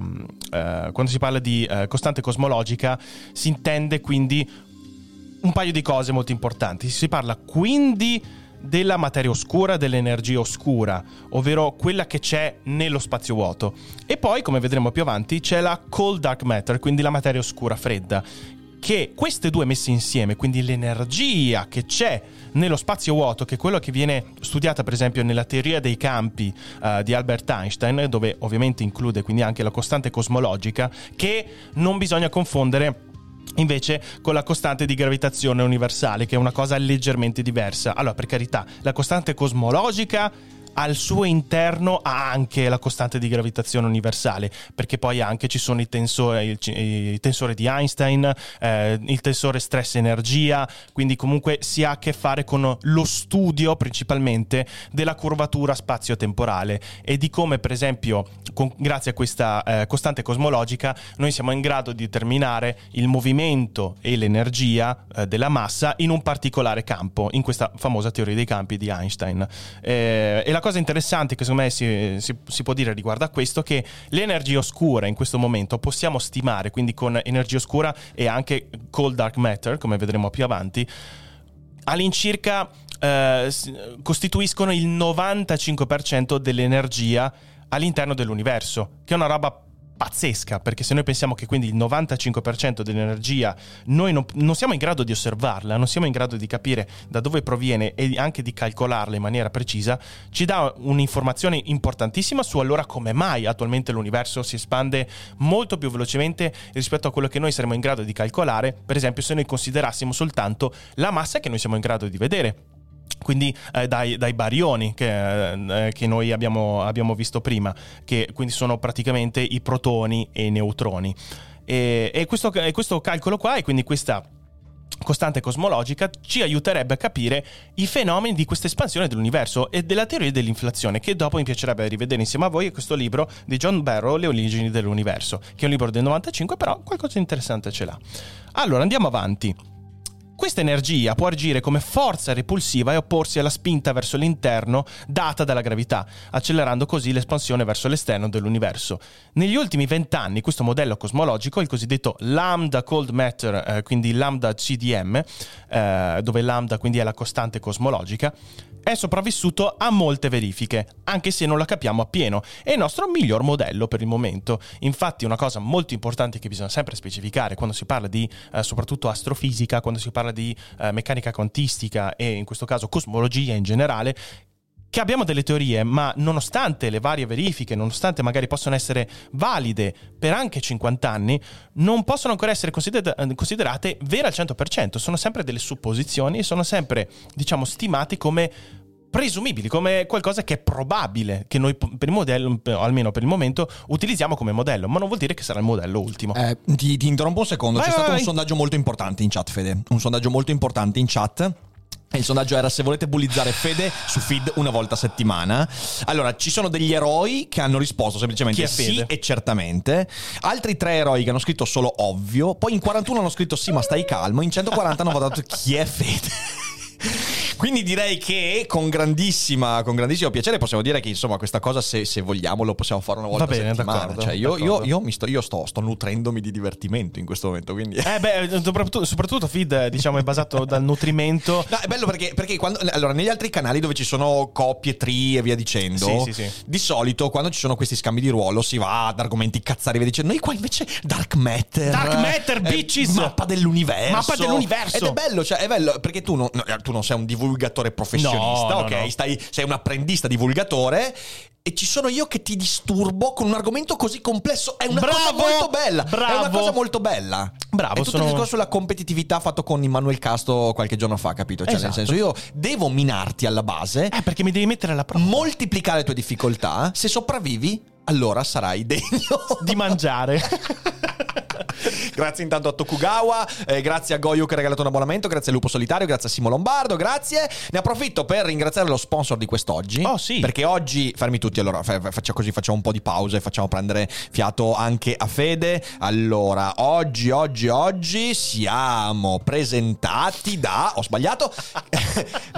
eh, quando si parla di eh, costante cosmologica, si intende quindi un paio di cose molto importanti. Si parla quindi della materia oscura, dell'energia oscura, ovvero quella che c'è nello spazio vuoto. E poi, come vedremo più avanti, c'è la cold dark matter, quindi la materia oscura fredda, che queste due messe insieme, quindi l'energia che c'è nello spazio vuoto, che è quello che viene studiata per esempio nella teoria dei campi uh, di Albert Einstein, dove ovviamente include quindi anche la costante cosmologica, che non bisogna confondere invece con la costante di gravitazione universale, che è una cosa leggermente diversa. Allora, per carità, la costante cosmologica al suo interno ha anche la costante di gravitazione universale, perché poi anche ci sono i tensori, il, il tensore di Einstein, eh, il tensore stress-energia, quindi comunque si ha a che fare con lo studio principalmente della curvatura spazio-temporale e di come, per esempio, con, grazie a questa eh, costante cosmologica noi siamo in grado di determinare il movimento e l'energia eh, della massa in un particolare campo, in questa famosa teoria dei campi di Einstein. Eh, e la La cosa interessante che secondo me si, si, si può dire riguardo a questo, che l'energia oscura in questo momento possiamo stimare, quindi con energia oscura e anche cold dark matter, come vedremo più avanti, all'incirca eh, costituiscono il novantacinque per cento dell'energia all'interno dell'universo, che è una roba pazzesca, perché se noi pensiamo che quindi il novantacinque per cento dell'energia noi non, non siamo in grado di osservarla, non siamo in grado di capire da dove proviene e anche di calcolarla in maniera precisa, ci dà un'informazione importantissima su allora come mai attualmente l'universo si espande molto più velocemente rispetto a quello che noi saremmo in grado di calcolare, per esempio se noi considerassimo soltanto la massa che noi siamo in grado di vedere. Quindi eh, dai, dai barioni che, eh, che noi abbiamo, abbiamo visto prima, che quindi sono praticamente i protoni e i neutroni. E, e questo, questo calcolo qua, e quindi questa costante cosmologica, ci aiuterebbe a capire i fenomeni di questa espansione dell'universo e della teoria dell'inflazione, che dopo mi piacerebbe rivedere insieme a voi in questo libro di John Barrow, Le origini dell'universo, che è un libro del novantacinque, però qualcosa di interessante ce l'ha. Allora, andiamo avanti. Questa energia può agire come forza repulsiva e opporsi alla spinta verso l'interno data dalla gravità, accelerando così l'espansione verso l'esterno dell'universo. Negli ultimi vent'anni questo modello cosmologico, il cosiddetto lambda cold matter, eh, quindi lambda C D M, eh, dove lambda quindi è la costante cosmologica, è sopravvissuto a molte verifiche, anche se non la capiamo appieno. È il nostro miglior modello per il momento. Infatti una cosa molto importante che bisogna sempre specificare quando si parla di eh, soprattutto astrofisica, quando si parla di eh, meccanica quantistica e in questo caso cosmologia in generale, che abbiamo delle teorie, ma nonostante le varie verifiche, nonostante magari possano essere valide per anche cinquanta anni, non possono ancora essere consider- considerate vere al cento per cento, sono sempre delle supposizioni e sono sempre, diciamo, stimati come presumibili, come qualcosa che è probabile, che noi per il modello, almeno per il momento, utilizziamo come modello, ma non vuol dire che sarà il modello ultimo. Eh, ti, ti interrompo un secondo, vai, c'è vai, stato vai. un sondaggio molto importante in chat, Fede, un sondaggio molto importante in chat. Il sondaggio era: se volete bullizzare Fede su Feed una volta a settimana. Allora, ci sono degli eroi che hanno risposto semplicemente sì e certamente, altri tre eroi che hanno scritto solo ovvio, poi in quarantuno hanno scritto sì ma stai calmo, in centoquaranta hanno votato chi è Fede. Quindi direi che con grandissima, con grandissimo piacere possiamo dire che, insomma, questa cosa, se, se vogliamo, lo possiamo fare una volta. Va bene, a settimana. D'accordo, cioè, d'accordo. Io, io, io, mi sto, io sto, sto nutrendomi di divertimento in questo momento. Quindi... Eh beh, soprattutto, soprattutto Feed, diciamo, è basato dal nutrimento. No, è bello perché, perché quando, allora, negli altri canali dove ci sono coppie, tri e via dicendo, sì, sì, sì. Di solito quando ci sono questi scambi di ruolo si va ad argomenti cazzari e via dicendo. Noi qua invece Dark Matter. Dark Matter, eh, bitches! Mappa dell'universo. Mappa dell'universo. Ed è bello, cioè, è bello perché tu non, no, tu non sei un divulgatore. Divulgatore professionista, no, ok? No, no. Stai, sei un apprendista divulgatore e ci sono io che ti disturbo con un argomento così complesso. È una bravo, cosa molto bella. Bravo. È una cosa molto bella. Bravo. È tutto sono... il discorso sulla competitività fatto con Emmanuel Casto qualche giorno fa, capito? Cioè, esatto. Nel senso, io devo minarti alla base. Eh, perché mi devi mettere alla prova. Moltiplicare le tue difficoltà. Se sopravvivi, allora sarai degno di mangiare. Grazie intanto a Tokugawa, eh, grazie a Goyo che ha regalato un abbonamento, grazie a Lupo Solitario, grazie a Simo Lombardo, grazie. Ne approfitto per ringraziare lo sponsor di quest'oggi. Oh sì. Perché oggi, fermi tutti, allora facciamo così, facciamo un po' di pausa e facciamo prendere fiato anche a Fede. Allora, oggi, oggi, oggi siamo presentati da, ho sbagliato,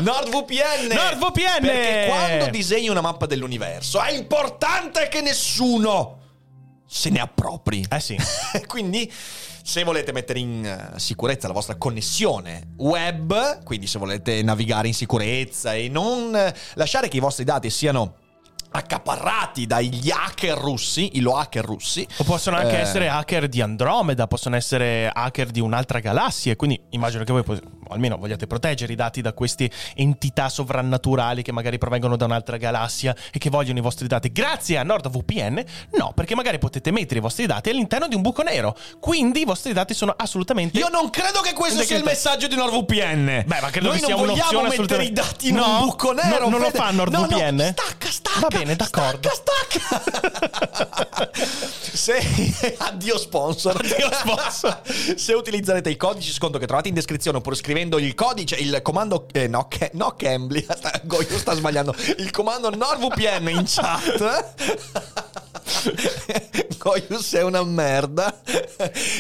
NordVPN. NordVPN! Perché quando disegni una mappa dell'universo è importante che nessuno se ne appropri. Eh sì. Quindi se volete mettere in sicurezza la vostra connessione web, quindi se volete navigare in sicurezza e non lasciare che i vostri dati siano accaparrati dagli hacker russi, i lo hacker russi. O possono anche eh... essere hacker di Andromeda, possono essere hacker di un'altra galassia, quindi immagino che voi pos- almeno vogliate proteggere i dati da queste entità sovrannaturali che magari provengono da un'altra galassia e che vogliono i vostri dati. Grazie a NordVPN no, perché magari potete mettere i vostri dati all'interno di un buco nero, quindi i vostri dati sono assolutamente... Io non credo che questo sia il messaggio di NordVPN. Beh, ma credo Noi che sia un'opzione assolutamente... Noi non vogliamo mettere i dati in no, un buco nero. No, non Fede. Lo fa NordVPN. No, no, stacca, stacca. Va bene. D'accordo. Stacca, stacca. Se, addio sponsor. Addio sponsor. Se utilizzerete i codici sconto che trovate in descrizione oppure scrivendo il codice, il comando eh, no, che, no Cambly, sta, io sto sbagliando, il comando NordVPN in chat. Goius è una merda.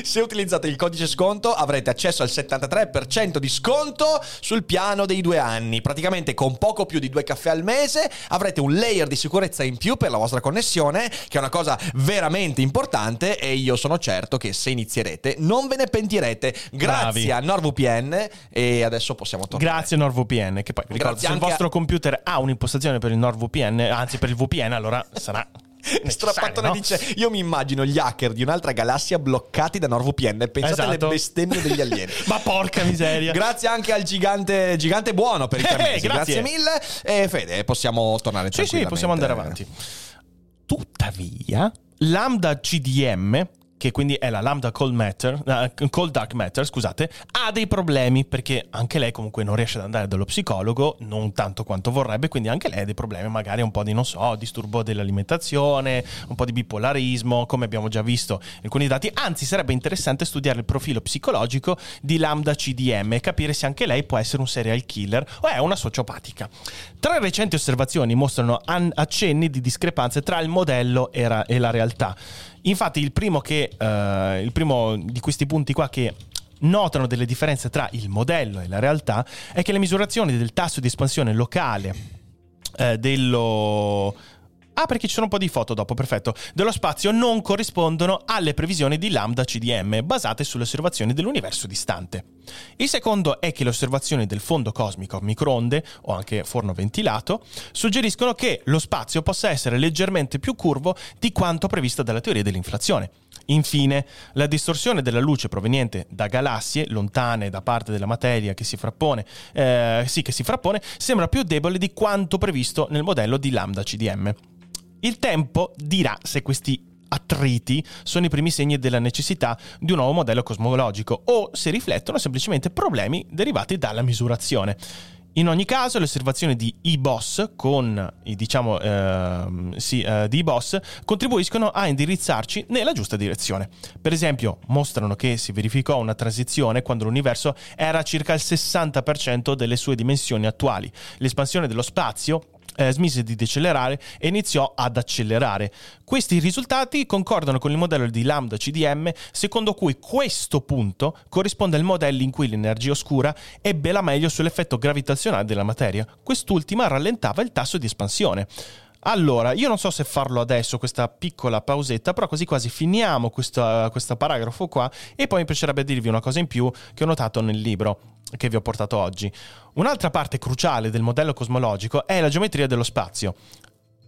Se utilizzate il codice sconto avrete accesso al settantatré per cento di sconto sul piano dei due anni. Praticamente con poco più di due caffè al mese avrete un layer di sicurezza in più per la vostra connessione, che è una cosa veramente importante, e io sono certo che se inizierete non ve ne pentirete. Grazie Bravi. A NordVPN. E adesso possiamo tornare. Grazie NordVPN, che poi vi ricordo, se il vostro a... computer ha un'impostazione per il NordVPN, anzi per il V P N, allora sarà... Strappattone, no? Dice: io mi immagino gli hacker di un'altra galassia bloccati da NordVPN. Pensate esatto. alle bestemmie degli alieni. Ma porca miseria. Grazie anche al gigante gigante buono per i cammelli. Grazie. Grazie mille. E Fede, possiamo tornare sì, tranquillamente. Sì, possiamo andare avanti. Tuttavia Lambda C D M, che quindi è la Lambda Cold Matter, uh, Cold Dark Matter, scusate, ha dei problemi, perché anche lei comunque non riesce ad andare dallo psicologo, non tanto quanto vorrebbe, quindi anche lei ha dei problemi, magari un po' di, non so, disturbo dell'alimentazione, un po' di bipolarismo, come abbiamo già visto alcuni dati. Anzi, sarebbe interessante studiare il profilo psicologico di Lambda C D M e capire se anche lei può essere un serial killer o è una sociopatica. Tre recenti osservazioni mostrano an- accenni di discrepanze tra il modello e, ra- e la realtà. Infatti il primo che uh, il primo di questi punti qua che notano delle differenze tra il modello e la realtà è che le misurazioni del tasso di espansione locale eh, dello Ah, perché ci sono un po' di foto dopo, perfetto. Dello spazio non corrispondono alle previsioni di Lambda C D M, basate sulle osservazioni dell'universo distante. Il secondo è che le osservazioni del fondo cosmico a microonde, o anche forno ventilato, suggeriscono che lo spazio possa essere leggermente più curvo di quanto previsto dalla teoria dell'inflazione. Infine, la distorsione della luce proveniente da galassie lontane da parte della materia che si frappone, eh, sì, che si frappone, sembra più debole di quanto previsto nel modello di Lambda C D M. Il tempo dirà se questi attriti sono i primi segni della necessità di un nuovo modello cosmologico o se riflettono semplicemente problemi derivati dalla misurazione. In ogni caso, le osservazioni di eBOSS con diciamo eh, sì, eh, di eBOSS contribuiscono a indirizzarci nella giusta direzione. Per esempio, mostrano che si verificò una transizione quando l'universo era circa il sessanta per cento delle sue dimensioni attuali. L'espansione dello spazio Eh, smise di decelerare e iniziò ad accelerare. Questi risultati concordano con il modello di Lambda C D M, secondo cui questo punto corrisponde al modello in cui l'energia oscura ebbe la meglio sull'effetto gravitazionale della materia. Quest'ultima rallentava il tasso di espansione. Allora, io non so se farlo adesso, questa piccola pausetta, però così quasi finiamo questo, questo paragrafo qua, e poi mi piacerebbe dirvi una cosa in più che ho notato nel libro che vi ho portato oggi. Un'altra parte cruciale del modello cosmologico è la geometria dello spazio.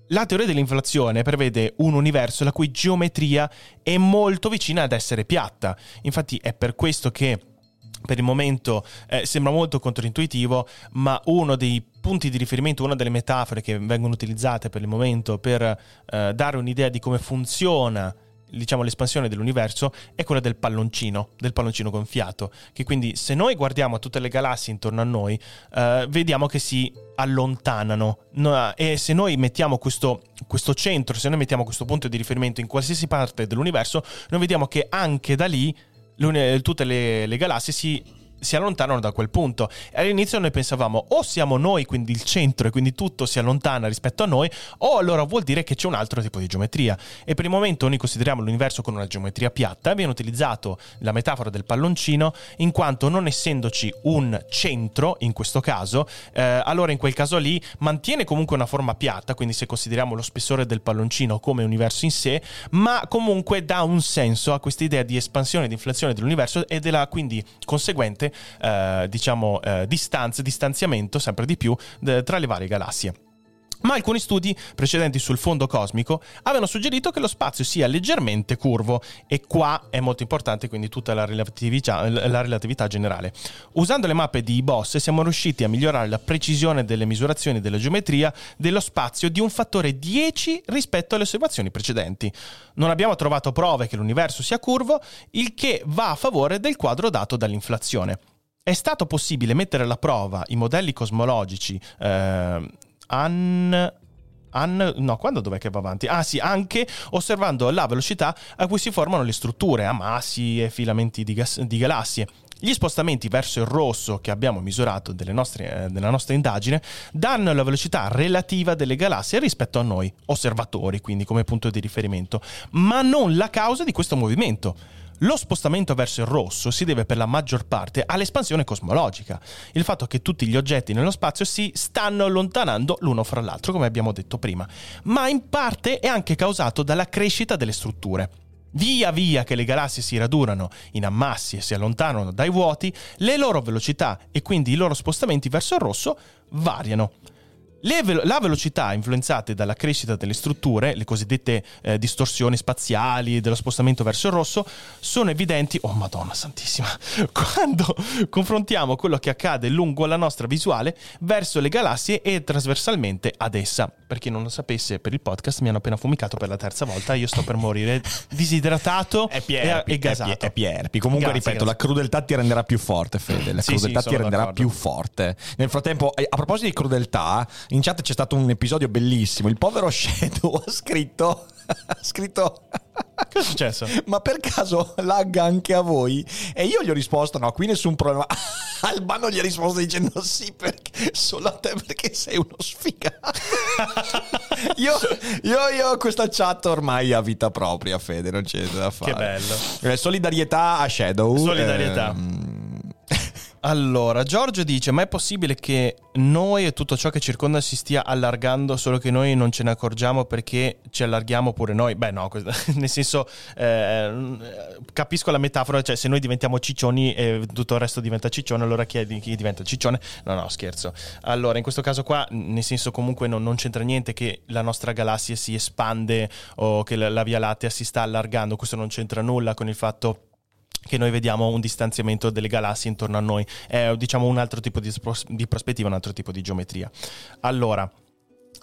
La teoria dell'inflazione prevede un universo la cui geometria è molto vicina ad essere piatta. Infatti è per questo che per il momento eh, sembra molto controintuitivo, ma uno dei punti di riferimento, una delle metafore che vengono utilizzate per il momento per eh, dare un'idea di come funziona, diciamo, l'espansione dell'universo è quella del palloncino, del palloncino gonfiato, che quindi se noi guardiamo tutte le galassie intorno a noi eh, vediamo che si allontanano, no, e se noi mettiamo questo, questo centro, se noi mettiamo questo punto di riferimento in qualsiasi parte dell'universo, noi vediamo che anche da lì tutte le, le galassie si, si allontanano da quel punto. All'inizio noi pensavamo o siamo noi, quindi il centro, e quindi tutto si allontana rispetto a noi, o allora vuol dire che c'è un altro tipo di geometria. E per il momento noi consideriamo l'universo con una geometria piatta. Viene utilizzato la metafora del palloncino in quanto, non essendoci un centro in questo caso, eh, allora in quel caso lì mantiene comunque una forma piatta, quindi se consideriamo lo spessore del palloncino come universo in sé, ma comunque dà un senso a questa idea di espansione e di inflazione dell'universo e della quindi conseguente Uh, diciamo uh, distanza, distanziamento sempre di più uh, tra le varie galassie. ma alcuni studi precedenti sul fondo cosmico avevano suggerito che lo spazio sia leggermente curvo, e qua è molto importante quindi tutta la relatività, la relatività generale. Usando le mappe di eBOSS siamo riusciti a migliorare la precisione delle misurazioni della geometria dello spazio di un fattore dieci rispetto alle osservazioni precedenti. Non abbiamo trovato prove che l'universo sia curvo, il che va a favore del quadro dato dall'inflazione. È stato possibile mettere alla prova i modelli cosmologici eh, An... An... No, quando dov'è che va avanti? Ah sì, anche osservando la velocità a cui si formano le strutture, a massi e filamenti di, gas... di galassie. Gli spostamenti verso il rosso che abbiamo misurato delle nostre, eh, della nostra indagine danno la velocità relativa delle galassie rispetto a noi, osservatori, quindi come punto di riferimento, ma non la causa di questo movimento. Lo spostamento verso il rosso si deve per la maggior parte all'espansione cosmologica, il fatto che tutti gli oggetti nello spazio si stanno allontanando l'uno fra l'altro, come abbiamo detto prima, ma in parte è anche causato dalla crescita delle strutture. Via via che le galassie si radunano in ammassi e si allontanano dai vuoti, le loro velocità e quindi i loro spostamenti verso il rosso variano. Le ve- la velocità influenzate dalla crescita delle strutture, le cosiddette eh, distorsioni spaziali dello spostamento verso il rosso, sono evidenti, oh madonna santissima, quando confrontiamo quello che accade lungo la nostra visuale verso le galassie e trasversalmente ad essa. Per chi non lo sapesse, per il podcast mi hanno appena fumicato per la terza volta, io sto per morire disidratato è Pierpi, e, e gasato. È Pierpi. Comunque grazie, ripeto, grazie. La crudeltà ti renderà più forte, Fede, la sì, crudeltà sì, ti renderà d'accordo. Più forte. Nel frattempo, a proposito di crudeltà, in chat c'è stato un episodio bellissimo. Il povero Shadow ha scritto ha scritto che è successo? Ma per caso lagga anche a voi? E io gli ho risposto no, qui nessun problema. Albano gli ha risposto dicendo sì, perché solo a te, perché sei uno sfigato. io, io, io questa chat ormai ha vita propria, Fede, non c'è da fare. Che bello. Eh, solidarietà a Shadow. Solidarietà. Ehm... Allora, Giorgio dice, ma è possibile che noi e tutto ciò che circonda si stia allargando, solo che noi non ce ne accorgiamo perché ci allarghiamo pure noi? Beh no, nel senso, eh, capisco la metafora, cioè se noi diventiamo ciccioni e tutto il resto diventa ciccione, allora chi, è, chi diventa ciccione? No, no, scherzo. Allora, in questo caso qua, nel senso comunque non, non c'entra niente che la nostra galassia si espande o che la, la Via Lattea si sta allargando, questo non c'entra nulla con il fatto che noi vediamo un distanziamento delle galassie intorno a noi. È diciamo un altro tipo di, pros- di prospettiva, un altro tipo di geometria. Allora,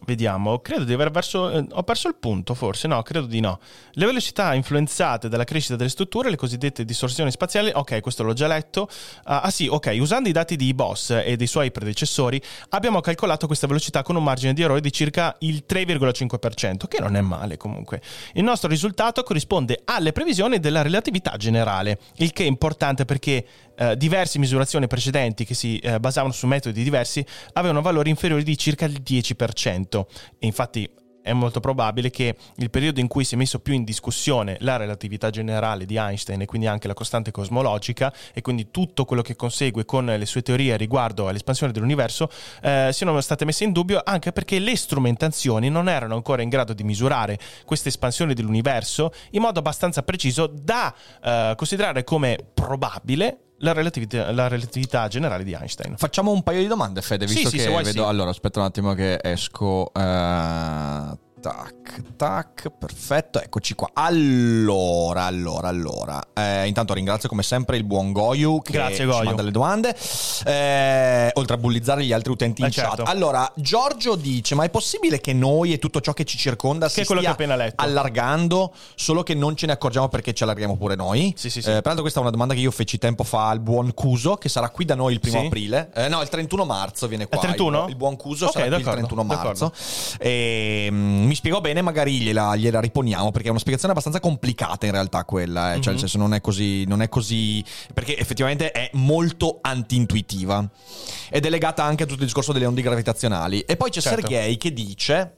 vediamo, credo di aver verso, eh, ho perso il punto forse, no, credo di no. Le velocità influenzate dalla crescita delle strutture, le cosiddette distorsioni spaziali, ok, questo l'ho già letto. Uh, ah sì, ok, usando i dati di eBOSS e dei suoi predecessori, abbiamo calcolato questa velocità con un margine di errore di circa il tre virgola cinque per cento, che non è male comunque. Il nostro risultato corrisponde alle previsioni della relatività generale, il che è importante perché eh, diverse misurazioni precedenti che si eh, basavano su metodi diversi avevano valori inferiori di circa il dieci per cento. E infatti è molto probabile che il periodo in cui si è messo più in discussione la relatività generale di Einstein e quindi anche la costante cosmologica e quindi tutto quello che consegue con le sue teorie riguardo all'espansione dell'universo eh, siano state messe in dubbio anche perché le strumentazioni non erano ancora in grado di misurare questa espansione dell'universo in modo abbastanza preciso da eh, considerare come probabile La relatività, la relatività generale di Einstein. Facciamo un paio di domande, Fede, visto sì, che sì, vedo. Sì. Allora, aspetta un attimo che esco. Uh... Tac, tac, perfetto, eccoci qua. Allora, allora, allora eh, intanto ringrazio come sempre il buon Goyu che grazie, Goyu, ci manda le domande eh, oltre a bullizzare gli altri utenti eh in certo. Chat. Allora, Giorgio dice, ma è possibile che noi e tutto ciò che ci circonda che si stia che appena letto. allargando, solo che non ce ne accorgiamo perché ci allarghiamo pure noi? Sì, sì, sì. Eh, peraltro questa è una domanda che io feci tempo fa al buon Cuso, che sarà qui da noi il primo sì. aprile eh, no, il trentuno marzo viene qua. trentuno? Il, il buon Cuso okay, sarà qui il trentuno marzo e mi spiego bene, magari gliela, gliela riponiamo perché è una spiegazione abbastanza complicata in realtà quella, eh? Cioè mm-hmm. nel senso non è così, non è così perché effettivamente è molto antintuitiva ed è legata anche a tutto il discorso delle onde gravitazionali. E poi c'è certo. Sergei che dice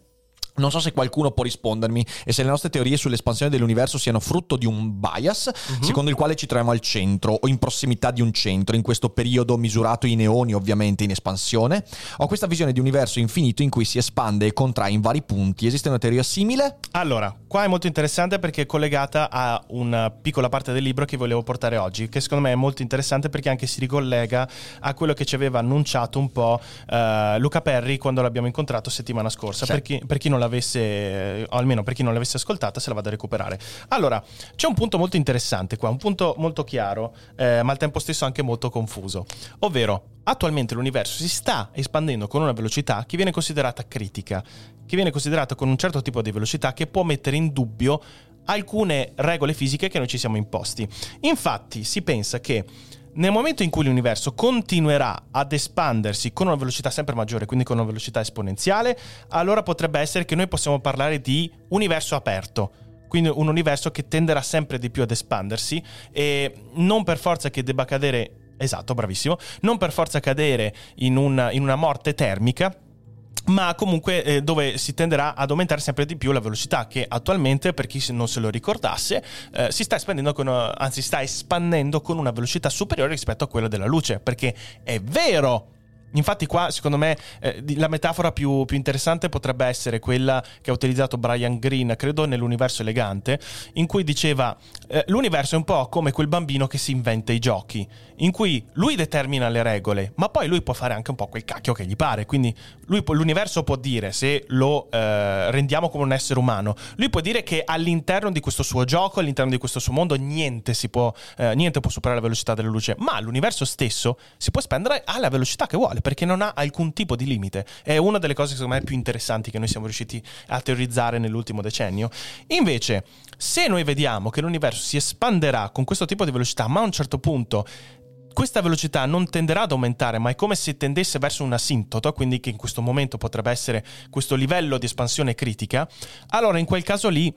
Non so se qualcuno può rispondermi e se le nostre teorie sull'espansione dell'universo siano frutto di un bias, uh-huh. secondo il quale ci troviamo al centro o in prossimità di un centro, in questo periodo misurato in eoni, ovviamente in espansione. Ho questa visione di universo infinito in cui si espande e contrae in vari punti. Esiste una teoria simile? Allora, qua è molto interessante perché è collegata a una piccola parte del libro che volevo portare oggi, che secondo me è molto interessante perché anche si ricollega a quello che ci aveva annunciato un po' uh, Luca Perri quando l'abbiamo incontrato settimana scorsa. Sì. Per chi, per chi non l'avesse, o almeno per chi non l'avesse ascoltata, se la vado a recuperare. Allora, c'è un punto molto interessante qua, un punto molto chiaro, eh, ma al tempo stesso anche molto confuso, ovvero attualmente l'universo si sta espandendo con una velocità che viene considerata critica, che viene considerata con un certo tipo di velocità che può mettere in dubbio alcune regole fisiche che noi ci siamo imposti. Infatti si pensa che nel momento in cui l'universo continuerà ad espandersi con una velocità sempre maggiore, quindi con una velocità esponenziale, allora potrebbe essere che noi possiamo parlare di universo aperto, quindi un universo che tenderà sempre di più ad espandersi e non per forza che debba cadere, esatto, bravissimo, non per forza cadere in una, in una morte termica, ma comunque eh, dove si tenderà ad aumentare sempre di più la velocità che attualmente, per chi non se lo ricordasse, eh, si sta espandendo con, anzi sta espandendo con una velocità superiore rispetto a quella della luce, perché è vero. Infatti qua secondo me eh, la metafora più, più interessante potrebbe essere quella che ha utilizzato Brian Greene, credo, nell'Universo Elegante, in cui diceva eh, l'universo è un po' come quel bambino che si inventa i giochi, in cui lui determina le regole, ma poi lui può fare anche un po' quel cacchio che gli pare. Quindi lui può, l'universo può dire, se lo eh, rendiamo come un essere umano, lui può dire che all'interno di questo suo gioco, all'interno di questo suo mondo, niente si può, eh, niente può superare la velocità della luce, ma l'universo stesso si può espandere alla velocità che vuole, perché non ha alcun tipo di limite. È una delle cose secondo me più interessanti che noi siamo riusciti a teorizzare nell'ultimo decennio. Invece, se noi vediamo che l'universo si espanderà con questo tipo di velocità, ma a un certo punto questa velocità non tenderà ad aumentare, ma è come se tendesse verso un asintota, quindi che in questo momento potrebbe essere questo livello di espansione critica, allora in quel caso lì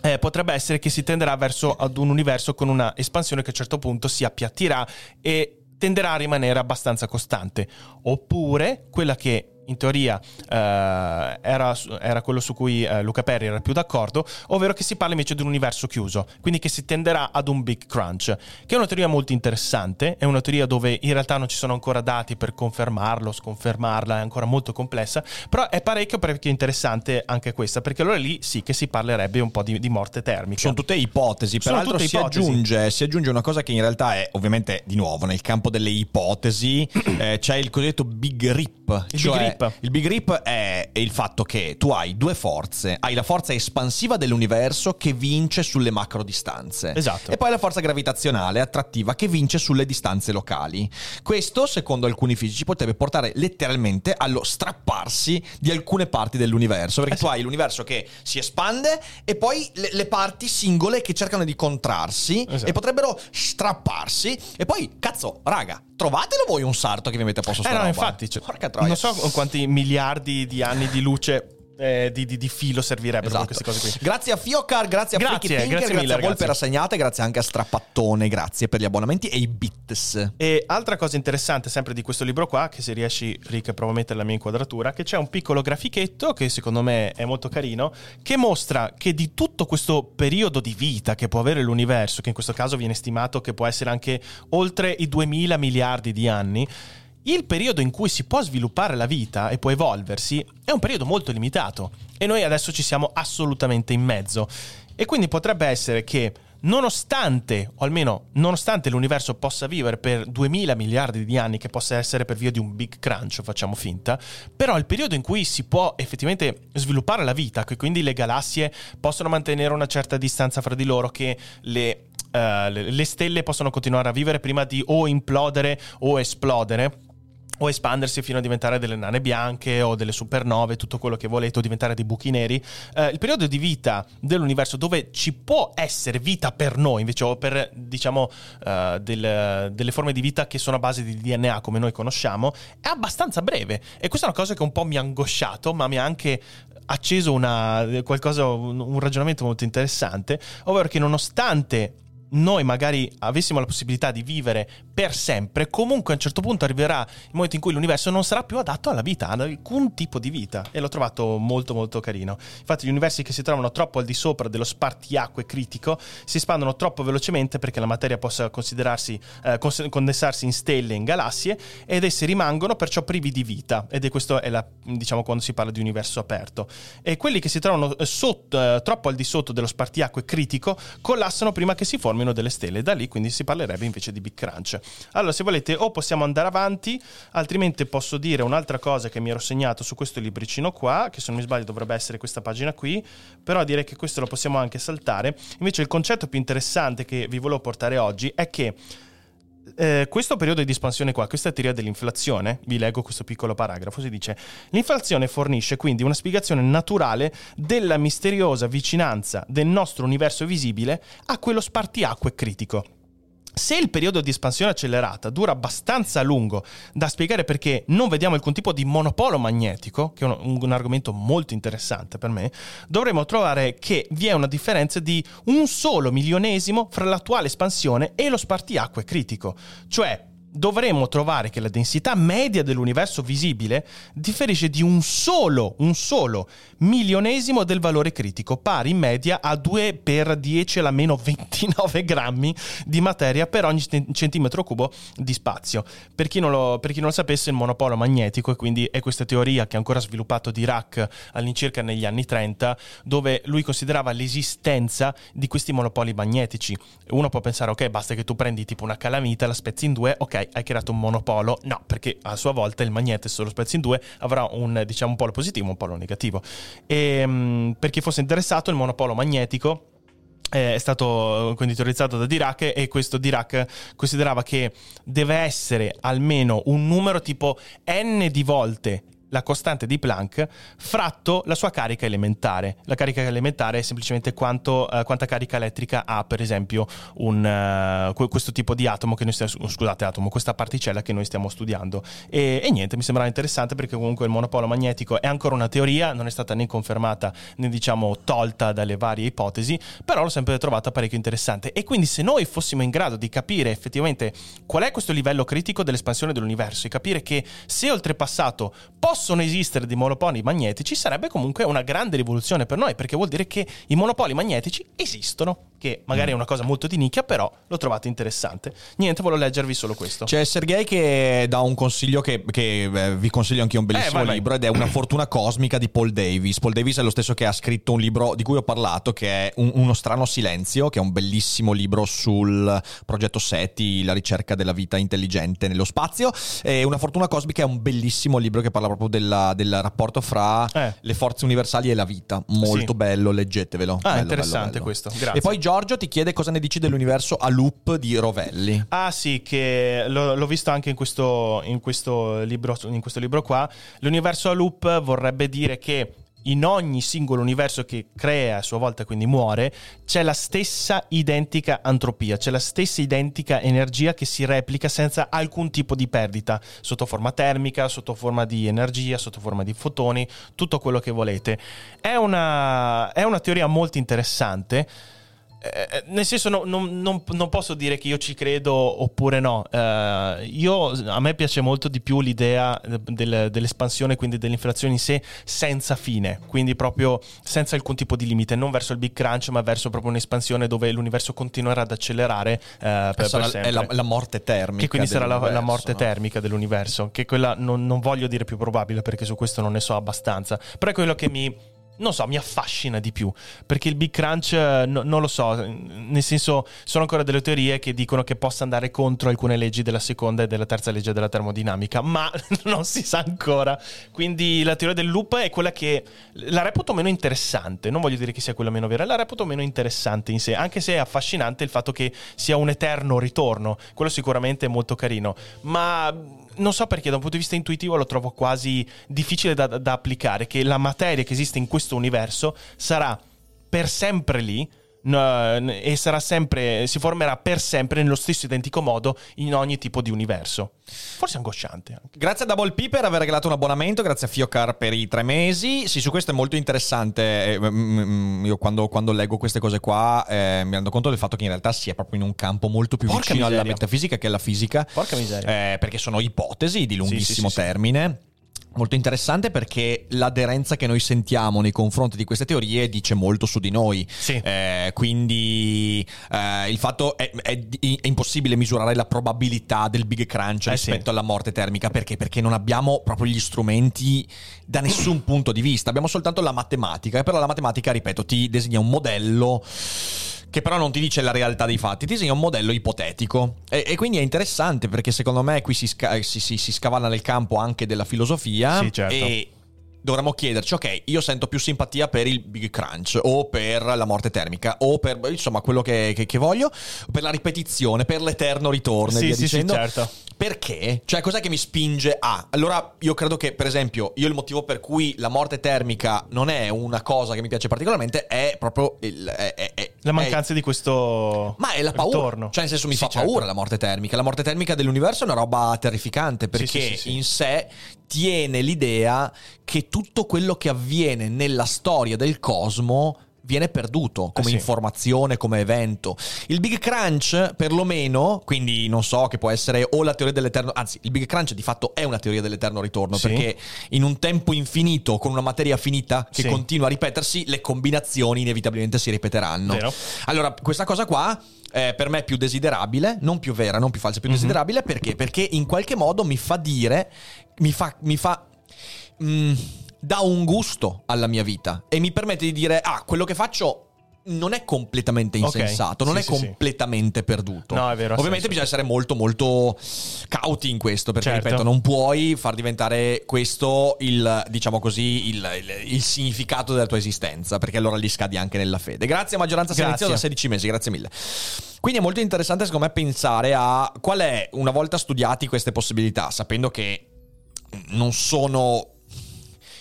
Eh, potrebbe essere che si tenderà verso ad un universo con una espansione che a un certo punto si appiattirà e tenderà a rimanere abbastanza costante. Oppure quella che in teoria eh, era, era quello su cui eh, Luca Perri era più d'accordo, ovvero che si parla invece di un universo chiuso, quindi che si tenderà ad un big crunch, che è una teoria molto interessante, è una teoria dove in realtà non ci sono ancora dati per confermarlo, sconfermarla, è ancora molto complessa, però è parecchio parecchio interessante anche questa, perché allora lì sì che si parlerebbe un po' di, di morte termica. Sono tutte ipotesi, peraltro si aggiunge, si aggiunge una cosa che in realtà è ovviamente di nuovo nel campo delle ipotesi, eh, c'è il cosiddetto big rip, il cioè big rip. Il Big Rip è il fatto che tu hai due forze. Hai la forza espansiva dell'universo che vince sulle macro distanze. Esatto. E poi la forza gravitazionale attrattiva che vince sulle distanze locali. Questo, secondo alcuni fisici, potrebbe portare letteralmente allo strapparsi di alcune parti dell'universo. Perché eh sì. tu hai l'universo che si espande e poi le, le parti singole che cercano di contrarsi, esatto. e potrebbero strapparsi. E poi, cazzo, raga, trovatelo voi un sarto che vi mette a posto sta eh no, roba. Infatti, cioè, porca troia. Non so quanti miliardi di anni di luce eh, di, di, di filo servirebbero, esatto. per queste cose qui. Grazie a Fiocar, grazie a Freaky Pinker, grazie, grazie mille, a Volper assegnate, grazie anche a Strappattone, grazie per gli abbonamenti e i bits. E altra cosa interessante sempre di questo libro qua, che se riesci Rick prova a mettere la mia inquadratura, che c'è un piccolo grafichetto che secondo me è molto carino, che mostra che di tutto questo periodo di vita che può avere l'universo, che in questo caso viene stimato che può essere anche oltre i duemila miliardi di anni, il periodo in cui si può sviluppare la vita e può evolversi è un periodo molto limitato e noi adesso ci siamo assolutamente in mezzo. E quindi potrebbe essere che nonostante, o almeno nonostante l'universo possa vivere per duemila miliardi di anni, che possa essere per via di un big crunch, facciamo finta, però il periodo in cui si può effettivamente sviluppare la vita, che quindi le galassie possono mantenere una certa distanza fra di loro, che le Uh, le stelle possono continuare a vivere prima di o implodere o esplodere o espandersi fino a diventare delle nane bianche o delle supernove, tutto quello che volete, o diventare dei buchi neri, uh, il periodo di vita dell'universo dove ci può essere vita per noi invece, o per, diciamo, uh, del, delle forme di vita che sono a base di D N A come noi conosciamo, è abbastanza breve. E questa è una cosa che un po' mi ha angosciato, ma mi ha anche acceso una, qualcosa, un, un ragionamento molto interessante, ovvero che nonostante noi magari avessimo la possibilità di vivere per sempre, comunque a un certo punto arriverà il momento in cui l'universo non sarà più adatto alla vita, ad alcun tipo di vita. E l'ho trovato molto molto carino. Infatti gli universi che si trovano troppo al di sopra dello spartiacque critico si espandono troppo velocemente perché la materia possa considerarsi eh, cons- condensarsi in stelle, in galassie, ed essi rimangono perciò privi di vita. Ed è questo è la, diciamo, quando si parla di universo aperto. E quelli che si trovano sotto, eh, troppo al di sotto dello spartiacque critico collassano prima che si formino delle stelle. Da lì quindi si parlerebbe invece di Big Crunch. Allora, se volete, o possiamo andare avanti, altrimenti posso dire un'altra cosa che mi ero segnato su questo libricino qua, che se non mi sbaglio dovrebbe essere questa pagina qui, però direi che questo lo possiamo anche saltare. Invece il concetto più interessante che vi volevo portare oggi è che Eh, questo periodo di espansione qua, questa teoria dell'inflazione, vi leggo questo piccolo paragrafo, si dice: l'inflazione fornisce quindi una spiegazione naturale della misteriosa vicinanza del nostro universo visibile a quello spartiacque critico. Se il periodo di espansione accelerata dura abbastanza a lungo da spiegare perché non vediamo alcun tipo di monopolo magnetico, che è un, un argomento molto interessante per me, dovremo trovare che vi è una differenza di un solo milionesimo fra l'attuale espansione e lo spartiacque critico. Cioè, dovremo trovare che la densità media dell'universo visibile differisce di un solo, un solo milionesimo del valore critico, pari in media a due per dieci alla meno ventinove grammi di materia per ogni centimetro cubo di spazio. Per chi non lo, per chi non lo sapesse, il monopolo magnetico, e quindi è questa teoria che ha ancora sviluppato Dirac all'incirca negli anni trenta, dove lui considerava l'esistenza di questi monopoli magnetici. Uno può pensare, ok, basta che tu prendi tipo una calamita, la spezzi in due, ok, hai creato un monopolo. No, perché a sua volta il magnete, se lo spezzi in due, avrà un, diciamo, un polo positivo e un polo negativo. E, mh, per chi fosse interessato, il monopolo magnetico è stato quindi teorizzato da Dirac, e questo Dirac considerava che deve essere almeno un numero tipo n di volte la costante di Planck fratto la sua carica elementare. La carica elementare è semplicemente quanto, eh, quanta carica elettrica ha, per esempio, un, eh, questo tipo di atomo che noi stiamo, scusate, atomo, questa particella che noi stiamo studiando. E, e niente, mi sembrava interessante perché comunque il monopolo magnetico è ancora una teoria, non è stata né confermata né, diciamo, tolta dalle varie ipotesi, però l'ho sempre trovata parecchio interessante. E quindi se noi fossimo in grado di capire effettivamente qual è questo livello critico dell'espansione dell'universo e capire che se oltrepassato posso possono esistere dei monopoli magnetici, sarebbe comunque una grande rivoluzione per noi, perché vuol dire che i monopoli magnetici esistono, che magari è una cosa molto di nicchia, però l'ho trovato interessante. Niente, volevo leggervi solo questo. C'è Sergei che dà un consiglio che, che eh, vi consiglio anche io, un bellissimo eh, vai, libro, vai. Ed è Una fortuna cosmica di Paul Davies. Paul Davies è lo stesso che ha scritto un libro di cui ho parlato, che è un, Uno strano silenzio, che è un bellissimo libro sul progetto SETI, la ricerca della vita intelligente nello spazio. E Una fortuna cosmica è un bellissimo libro che parla proprio della, del rapporto fra eh. le forze universali e la vita. Molto sì. bello, leggetevelo. Ah, bello, interessante bello, bello. Questo, grazie. E poi Giorgio ti chiede cosa ne dici dell'universo a loop di Rovelli. Ah sì, che l'ho, l'ho visto anche in questo, in questo libro, in questo libro qua. L'universo a loop vorrebbe dire che in ogni singolo universo che crea a sua volta, quindi muore, c'è la stessa identica antropia, c'è la stessa identica energia che si replica senza alcun tipo di perdita, sotto forma termica, sotto forma di energia, sotto forma di fotoni, tutto quello che volete. È una, è una teoria molto interessante. Eh, nel senso, no, non, non, non posso dire che io ci credo oppure no. Eh, io, a me piace molto di più l'idea del, dell'espansione, quindi dell'inflazione in sé, senza fine, quindi proprio senza alcun tipo di limite, non verso il Big Crunch, ma verso proprio un'espansione dove l'universo continuerà ad accelerare. Eh, per, sarà, per sempre. È la, la morte termica. Che quindi sarà la, la morte no? termica dell'universo, che quella non, non voglio dire più probabile, perché su questo non ne so abbastanza, però è quello che mi... non so, mi affascina di più, perché il Big Crunch no, non lo so, nel senso, sono ancora delle teorie che dicono che possa andare contro alcune leggi della seconda e della terza legge della termodinamica, ma non si sa ancora. Quindi la teoria del loop è quella che la reputo meno interessante, non voglio dire che sia quella meno vera, la reputo meno interessante in sé, anche se è affascinante il fatto che sia un eterno ritorno, quello sicuramente è molto carino, ma... non so perché da un punto di vista intuitivo lo trovo quasi difficile da, da applicare, che la materia che esiste in questo universo sarà per sempre lì, e sarà sempre, si formerà per sempre nello stesso identico modo in ogni tipo di universo. Forse angosciante anche. Grazie a Double P per aver regalato un abbonamento, grazie a Fiocar per i tre mesi. Sì, su questo è molto interessante. Io quando, quando leggo queste cose qua eh, mi rendo conto del fatto che in realtà si è proprio in un campo molto più Porca vicino miseria. alla metafisica che alla fisica. Porca miseria. Eh, perché sono ipotesi di lunghissimo sì, sì, sì, termine. Sì. Molto interessante, perché l'aderenza che noi sentiamo nei confronti di queste teorie dice molto su di noi. Sì. Eh, quindi eh, il fatto è, è, è impossibile misurare la probabilità del Big Crunch eh rispetto sì. alla morte termica. Perché? Perché non abbiamo proprio gli strumenti da nessun punto di vista. Abbiamo soltanto la matematica. E però la matematica, ripeto, ti disegna un modello che però non ti dice la realtà dei fatti, ti disegna un modello ipotetico. E, e quindi è interessante, perché secondo me qui si, sca- si, si, si scavalla nel campo anche della filosofia. Sì, certo. E dovremmo chiederci, ok, io sento più simpatia per il Big Crunch o per la morte termica o per, insomma, quello che, che, che voglio, per la ripetizione, per l'eterno ritorno, sì, e via sì, dicendo. Sì, certo. Perché? Cioè, cos'è che mi spinge a? Allora, io credo che, per esempio, io il motivo per cui la morte termica non è una cosa che mi piace particolarmente è proprio il... È, è, è, la mancanza è, di questo. Ma è la paura. Ritorno. Cioè, nel senso, mi sì, fa certo. paura la morte termica. La morte termica dell'universo è una roba terrificante, perché sì, sì, sì, sì. in sé tiene l'idea che tutto quello che avviene nella storia del cosmo viene perduto come eh sì. informazione, come evento. Il Big Crunch, perlomeno, quindi non so, che può essere o la teoria dell'eterno, anzi il Big Crunch di fatto è una teoria dell'eterno ritorno, sì. perché in un tempo infinito, con una materia finita che sì. continua a ripetersi, le combinazioni inevitabilmente si ripeteranno. Vero. Allora, questa cosa qua Eh, per me è più desiderabile, non più vera, non più falsa, più mm-hmm. desiderabile. Perché? Perché in qualche modo mi fa dire, mi fa, mi fa mh, dà un gusto alla mia vita e mi permette di dire, ah, quello che faccio non è completamente insensato, okay. non sì, è sì, completamente sì. perduto. No, è vero. Ovviamente bisogna essere molto molto cauti in questo, perché certo. ripeto, non puoi far diventare questo il, diciamo così, il, il, il significato della tua esistenza, perché allora li scadi anche nella fede. Grazie a maggioranza silenziosa da sedici mesi, grazie mille. Quindi è molto interessante secondo me pensare a qual è, una volta studiati queste possibilità, sapendo che non sono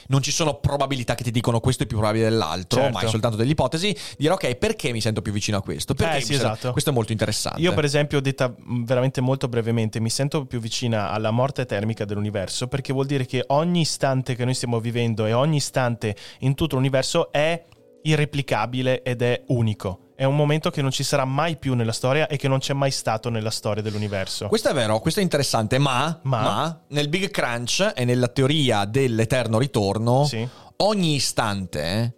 non ci sono probabilità che ti dicono questo è più probabile dell'altro, certo. ma è soltanto delle ipotesi, dire ok, perché mi sento più vicino a questo? Perché eh, sì, sento... esatto. Questo è molto interessante. Io per esempio, detta veramente molto brevemente, mi sento più vicina alla morte termica dell'universo, perché vuol dire che ogni istante che noi stiamo vivendo e ogni istante in tutto l'universo è irreplicabile ed è unico. È un momento che non ci sarà mai più nella storia e che non c'è mai stato nella storia dell'universo. Questo è vero, questo è interessante, ma, ma? ma nel Big Crunch e nella teoria dell'eterno ritorno, sì. ogni istante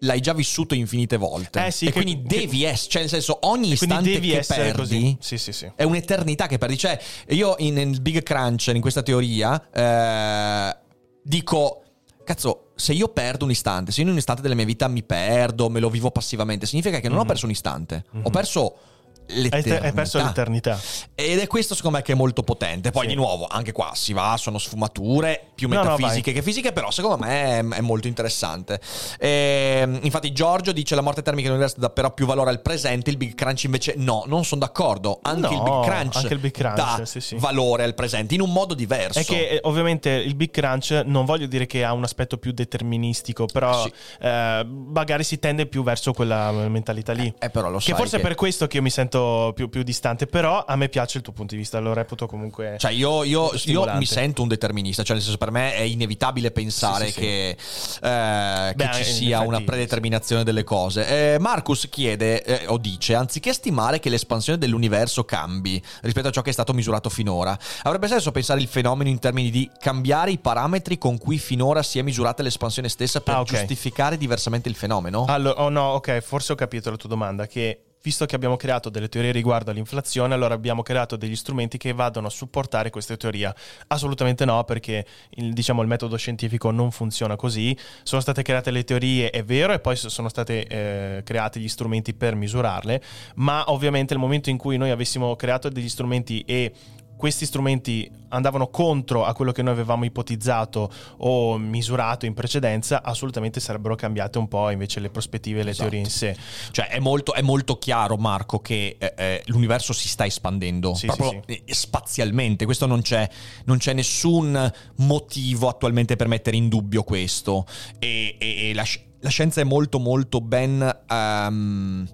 l'hai già vissuto infinite volte. Eh sì, e che, quindi devi essere, cioè nel senso, ogni istante che perdi così. Sì, sì, sì. è un'eternità che perdi. Cioè io in, nel Big Crunch, in questa teoria, eh, dico, cazzo, se io perdo un istante, se in un istante della mia vita mi perdo, me lo vivo passivamente, significa che non mm-hmm. ho perso un istante, mm-hmm. ho perso l'eternità. Hai perso l'eternità. Ed è questo secondo me che è molto potente. Poi sì. di nuovo, anche qua si va, sono sfumature più metafisiche no, no, che fisiche, però secondo me è, è molto interessante. E, infatti Giorgio dice la morte termica dell'universo dà però più valore al presente, il Big Crunch invece no, non sono d'accordo. Anche, no, il, Big Crunch anche il Big Crunch dà sì, sì. valore al presente in un modo diverso. È che ovviamente il Big Crunch non voglio dire che ha un aspetto più deterministico, però sì. eh, magari si tende più verso quella mentalità lì. Eh, però lo sai che forse che... è per questo che io mi sento Più, più distante, però a me piace il tuo punto di vista, lo reputo comunque. Cioè, io, io, io mi sento un determinista, cioè, nel senso, per me è inevitabile pensare sì, sì, che, sì. Eh, Beh, che ci sia effetti, una predeterminazione sì. delle cose. Eh, Marcus chiede eh, o dice: anziché stimare che l'espansione dell'universo cambi rispetto a ciò che è stato misurato finora, avrebbe senso pensare il fenomeno in termini di cambiare i parametri con cui finora si è misurata l'espansione stessa per ah, okay. giustificare diversamente il fenomeno? Allora, oh no, ok, forse ho capito la tua domanda, che visto che abbiamo creato delle teorie riguardo all'inflazione, allora abbiamo creato degli strumenti che vadano a supportare questa teoria. Assolutamente no, perché il, diciamo il metodo scientifico non funziona così. Sono state create le teorie, è vero, e poi sono state eh, creati gli strumenti per misurarle, ma ovviamente nel momento in cui noi avessimo creato degli strumenti e questi strumenti andavano contro a quello che noi avevamo ipotizzato o misurato in precedenza, assolutamente sarebbero cambiate un po' invece le prospettive e le esatto. teorie in sé. Cioè è molto, è molto chiaro, Marco, che eh, l'universo si sta espandendo sì, proprio sì, sì. spazialmente. Questo non c'è, non c'è nessun motivo attualmente per mettere in dubbio questo. E, e, e la sci- la scienza è molto molto ben um,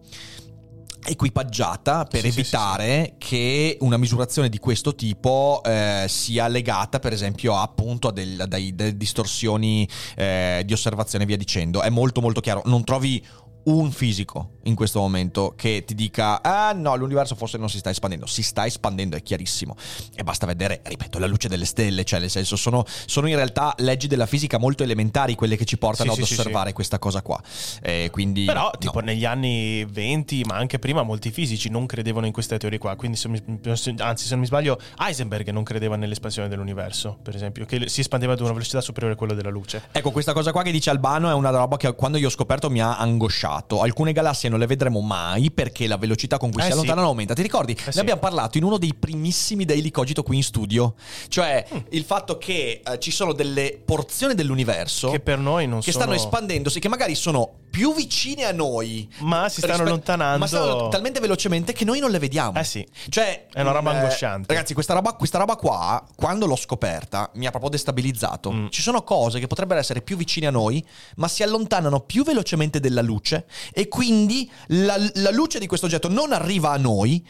equipaggiata per sì, evitare sì, sì. che una misurazione di questo tipo eh, sia legata per esempio appunto a del, dei, delle distorsioni eh, di osservazione e via dicendo. È molto molto chiaro, non trovi un fisico in questo momento che ti dica ah no, l'universo forse non si sta espandendo. Si sta espandendo, è chiarissimo, e basta vedere, ripeto, la luce delle stelle, cioè nel senso sono, sono in realtà leggi della fisica molto elementari quelle che ci portano sì, ad sì, osservare sì, sì. questa cosa qua, eh, quindi però no. tipo negli anni venti ma anche prima molti fisici non credevano in queste teorie qua, quindi se mi, anzi se non mi sbaglio Heisenberg non credeva nell'espansione dell'universo per esempio, che si espandeva ad una velocità superiore a quella della luce. Ecco, questa cosa qua che dice Albano è una roba che quando io ho scoperto mi ha angosciato. Alcune galassie non le vedremo mai perché la velocità con cui eh si allontanano sì. aumenta. Ti ricordi? Eh ne sì. abbiamo parlato in uno dei primissimi Daily Cogito qui in studio. Cioè mm. il fatto che eh, ci sono delle porzioni dell'universo che per noi non che sono... stanno espandendosi, che magari sono più vicine a noi, ma si stanno allontanando rispe- talmente velocemente che noi non le vediamo. Eh sì. Cioè è una roba eh, angosciante. Ragazzi, questa roba, questa roba qua, quando l'ho scoperta, mi ha proprio destabilizzato. Mm. Ci sono cose che potrebbero essere più vicine a noi, ma si allontanano più velocemente della luce. E quindi la, la luce di questo oggetto non arriva a noi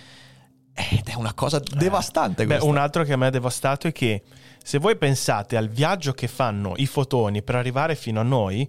ed è una cosa devastante. eh, beh, un altro che a me è devastato è che se voi pensate al viaggio che fanno i fotoni per arrivare fino a noi,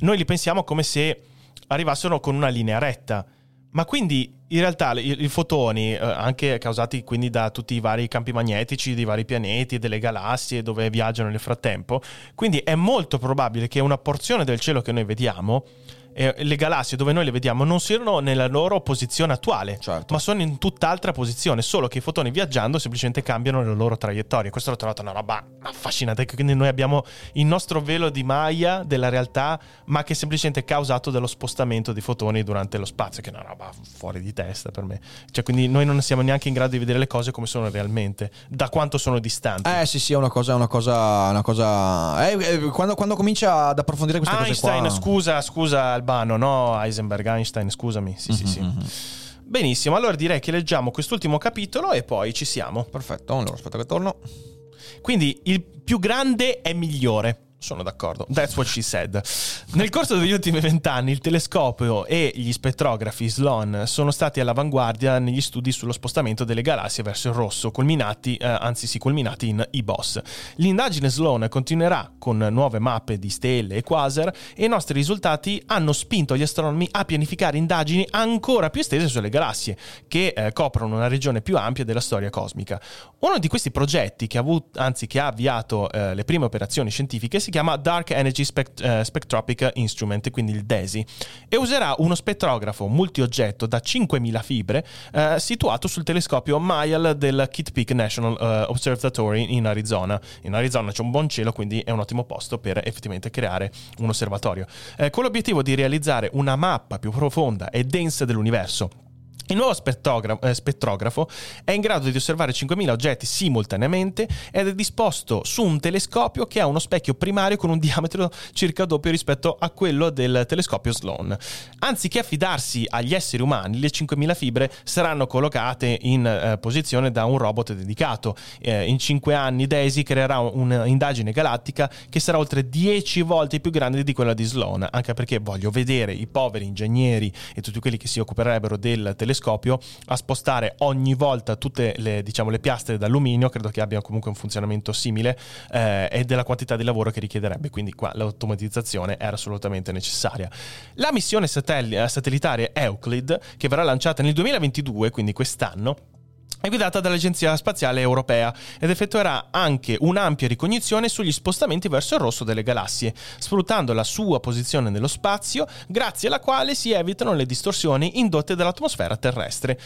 noi li pensiamo come se arrivassero con una linea retta, ma quindi in realtà i, i fotoni eh, anche causati quindi da tutti i vari campi magnetici dei vari pianeti e delle galassie dove viaggiano nel frattempo, quindi è molto probabile che una porzione del cielo che noi vediamo, le galassie dove noi le vediamo, non sono nella loro posizione attuale, certo. ma sono in tutt'altra posizione, solo che i fotoni viaggiando semplicemente cambiano la loro traiettoria. Questo l'ho trovato una roba affascinante, quindi noi abbiamo il nostro velo di Maya della realtà, ma che è semplicemente causato dallo spostamento di fotoni durante lo spazio, che è una roba fuori di testa per me. Cioè quindi noi non siamo neanche in grado di vedere le cose come sono realmente, da quanto sono distanti. Eh sì sì, è una cosa, una cosa, una cosa... Eh, quando, quando comincia ad approfondire queste Einstein, cose qua... scusa, scusa Albano, no, Heisenberg, Einstein, scusami. Sì, mm-hmm, sì, sì. Mm-hmm. Benissimo, allora direi che leggiamo quest'ultimo capitolo e poi ci siamo. Perfetto, allora aspetta che torno. Quindi il più grande è migliore. Sono d'accordo, that's what she said. Nel corso degli ultimi vent'anni il telescopio e gli spettrografi Sloan sono stati all'avanguardia negli studi sullo spostamento delle galassie verso il rosso, culminati, eh, anzi si culminati in eBOSS. L'indagine Sloan continuerà con nuove mappe di stelle e quasar, e i nostri risultati hanno spinto gli astronomi a pianificare indagini ancora più estese sulle galassie, che eh, coprono una regione più ampia della storia cosmica. Uno di questi progetti che ha, avuto, anzi, che ha avviato eh, le prime operazioni scientifiche si chiama Dark Energy Spect- uh, Spectroscopic Instrument, quindi il DESI, e userà uno spettrografo multioggetto da cinquemila fibre uh, situato sul telescopio Mayall del Kitt Peak National uh, Observatory in Arizona. In Arizona c'è un buon cielo, quindi è un ottimo posto per effettivamente creare un osservatorio, uh, con l'obiettivo di realizzare una mappa più profonda e densa dell'universo. Il nuovo spettrografo, eh, spettrografo è in grado di osservare cinquemila oggetti simultaneamente ed è disposto su un telescopio che ha uno specchio primario con un diametro circa doppio rispetto a quello del telescopio Sloan. Anziché affidarsi agli esseri umani, le cinquemila fibre saranno collocate in eh, posizione da un robot dedicato. Eh, in cinque anni DESI creerà un'indagine galattica che sarà oltre dieci volte più grande di quella di Sloan, anche perché voglio vedere i poveri ingegneri e tutti quelli che si occuperebbero del telescopio a spostare ogni volta tutte le, diciamo, le piastre d'alluminio. Credo che abbia comunque un funzionamento simile eh, e della quantità di lavoro che richiederebbe, quindi qua l'automatizzazione era assolutamente necessaria. La missione satell- satellitare Euclid, che verrà lanciata nel duemilaventidue, quindi quest'anno, è guidata dall'Agenzia Spaziale Europea ed effettuerà anche un'ampia ricognizione sugli spostamenti verso il rosso delle galassie, sfruttando la sua posizione nello spazio, grazie alla quale si evitano le distorsioni indotte dall'atmosfera terrestre,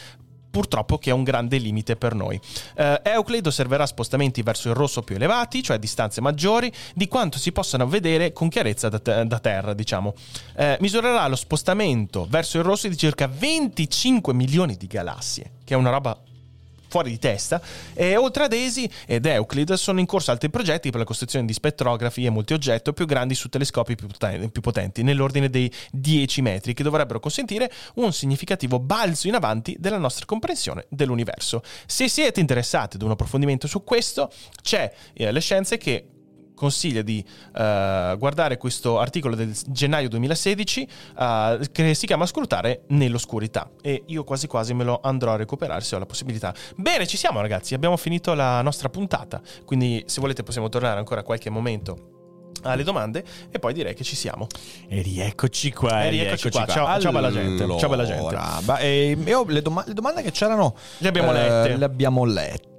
purtroppo che è un grande limite per noi. Uh, Euclid osserverà spostamenti verso il rosso più elevati, cioè distanze maggiori di quanto si possano vedere con chiarezza da, te- da terra, diciamo. Uh, misurerà lo spostamento verso il rosso di circa venticinque milioni di galassie, che è una roba fuori di testa, e oltre a DESI ed Euclid sono in corso altri progetti per la costruzione di spettrografi e multioggetto più grandi su telescopi più potenti, più potenti nell'ordine dei dieci metri, che dovrebbero consentire un significativo balzo in avanti della nostra comprensione dell'universo. Se siete interessati ad un approfondimento su questo, c'è eh, le scienze che consiglia di uh, guardare questo articolo del gennaio duemilasedici uh, che si chiama Scrutare nell'oscurità, e io quasi quasi me lo andrò a recuperare se ho la possibilità. Bene, ci siamo ragazzi, abbiamo finito la nostra puntata, quindi se volete possiamo tornare ancora qualche momento alle domande e poi direi che ci siamo. E rieccoci qua. E rieccoci qua. qua. Ciao, allora, ciao bella gente. Ciao bella gente. Ma, eh, io le, doma- le domande che c'erano le abbiamo lette. Eh, le abbiamo lette.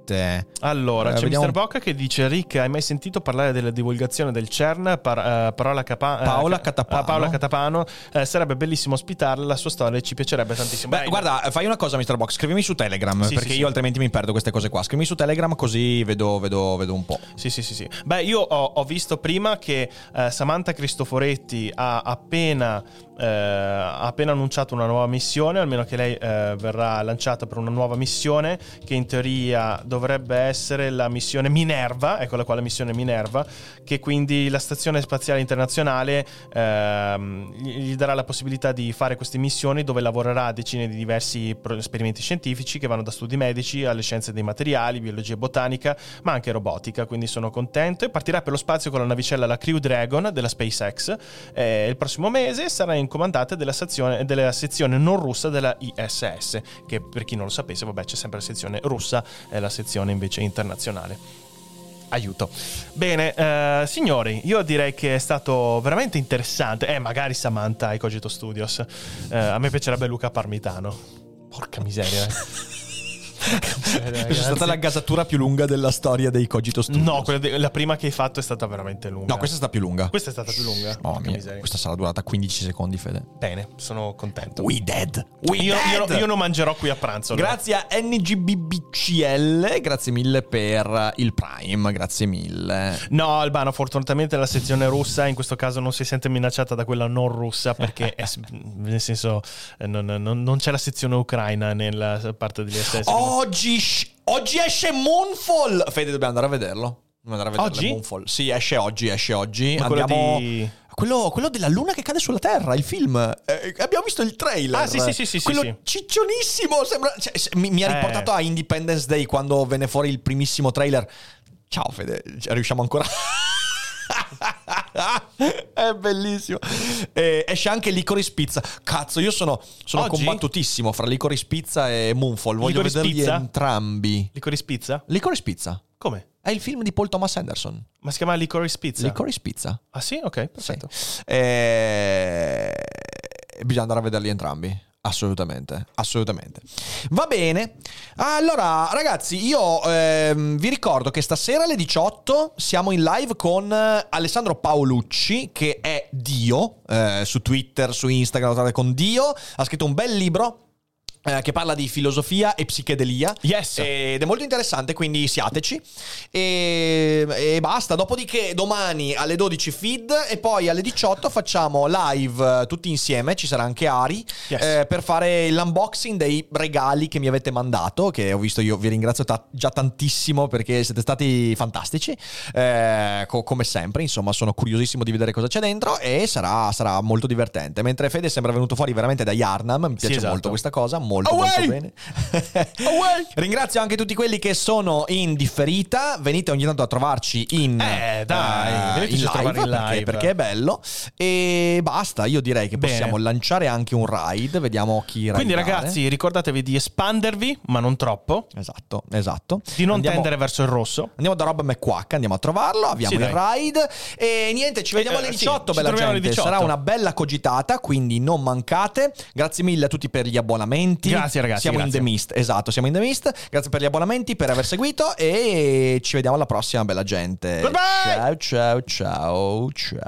Allora, eh, c'è vediamo... mister Bocca che dice: Rick, hai mai sentito parlare della divulgazione del CERN? Par- uh, Paola, Capa- Paola Catapano, uh, Paola Catapano. Eh, sarebbe bellissimo ospitarla, la sua storia ci piacerebbe tantissimo. Beh, Beh, guarda, fai una cosa mister Bocca, scrivimi su Telegram, sì, perché sì, io sì. altrimenti mi perdo queste cose qua. Scrivimi su Telegram così vedo, vedo, vedo un po'. Sì, sì, sì, sì. Beh, io ho, ho visto prima che uh, Samantha Cristoforetti ha appena Uh, ha appena annunciato una nuova missione, almeno che lei uh, verrà lanciata per una nuova missione che in teoria dovrebbe essere la missione Minerva, eccola qua la missione Minerva, che quindi la Stazione Spaziale Internazionale uh, gli darà la possibilità di fare queste missioni dove lavorerà a decine di diversi esperimenti scientifici che vanno da studi medici alle scienze dei materiali, biologia botanica, ma anche robotica, quindi sono contento. E partirà per lo spazio con la navicella la Crew Dragon della SpaceX eh, il prossimo mese. Sarà in comandante della sezione, della sezione non russa della I S S, che per chi non lo sapesse, vabbè, c'è sempre la sezione russa e la sezione invece internazionale. Aiuto. Bene, eh, signori, io direi che è stato veramente interessante. Eh, magari Samantha ai Cogito Studios. Eh, a me piacerebbe Luca Parmitano. Porca miseria, eh. È stata la gasatura più lunga della storia dei Cogito Studios. No, quella de- la prima che hai fatto è stata veramente lunga. No, questa è stata più lunga. Questa è stata più lunga. Oh, mia. Questa sarà durata quindici secondi, Fede. Bene, sono contento. We dead. We io, dead. Io, io non mangerò qui a pranzo. Grazie allora a N G B B C L, grazie mille per il Prime, grazie mille. No, Albano, fortunatamente la sezione russa in questo caso non si sente minacciata da quella non russa, perché è, nel senso non, non, non c'è la sezione ucraina nella parte degli S S. Oh, Oggi, oggi esce Moonfall. Fede, dobbiamo andare a vederlo. Dobbiamo andare a vederlo. Oggi? Moonfall. Sì, esce oggi, esce oggi. Ma andiamo. Quello di... Quello, quello della luna che cade sulla terra, il film, eh, abbiamo visto il trailer. Ah sì sì sì sì, quello sì, sì. Ciccionissimo sembra, cioè, mi, mi ha riportato eh. a Independence Day quando venne fuori il primissimo trailer. Ciao Fede, riusciamo ancora è bellissimo. Eh, esce anche Licorice Pizza. Cazzo, io sono, sono combattutissimo fra Licorice Pizza e Moonfall. Voglio Licorice vederli Pizza? entrambi. Licorice Pizza? Licorice Pizza. Come? È il film di Paul Thomas Anderson. Ma si chiama Licorice Pizza? Licorice Pizza. Ah sì? Ok, perfetto. Sì. Eh, bisogna andare a vederli entrambi. Assolutamente, assolutamente. Va bene. Allora, ragazzi, io ehm, vi ricordo che stasera alle diciotto siamo in live con Alessandro Paolucci, che è Dio, eh, su Twitter, su Instagram, trovate con Dio. Ha scritto un bel libro che parla di filosofia e psichedelia. Yes. Ed è molto interessante, quindi siateci. E, e basta. Dopodiché domani alle dodici feed e poi alle diciotto facciamo live tutti insieme. Ci sarà anche Ari, yes, eh, per fare l'unboxing dei regali che mi avete mandato, che ho visto io. Vi ringrazio ta- già tantissimo perché siete stati fantastici, eh, co- come sempre. Insomma, sono curiosissimo di vedere cosa c'è dentro e sarà, sarà molto divertente. Mentre Fede sembra venuto fuori veramente da Yarnam. Mi piace, sì, esatto, molto questa cosa. Molto, molto bene. Ringrazio anche tutti quelli che sono in differita. Venite ogni tanto a trovarci in eh, dai, uh, in live, trovare in live. Perché, perché è bello. E basta, io direi che bene, possiamo lanciare anche un raid. Vediamo chi raid. Quindi ragazzi, ricordatevi di espandervi, ma non troppo. Esatto, esatto. Di non andiamo, tendere verso il rosso. Andiamo da Rob McQuack, andiamo a trovarlo. Abbiamo sì, il raid. E niente, ci vediamo eh, alle diciotto, sì, bella gente. diciotto. Sarà una bella cogitata, quindi non mancate. Grazie mille a tutti per gli abbonamenti. Grazie ragazzi. Siamo grazie. in The Mist. Esatto, siamo in The Mist. Grazie per gli abbonamenti, per aver seguito, e ci vediamo alla prossima, bella gente. Bye bye. Ciao ciao ciao ciao.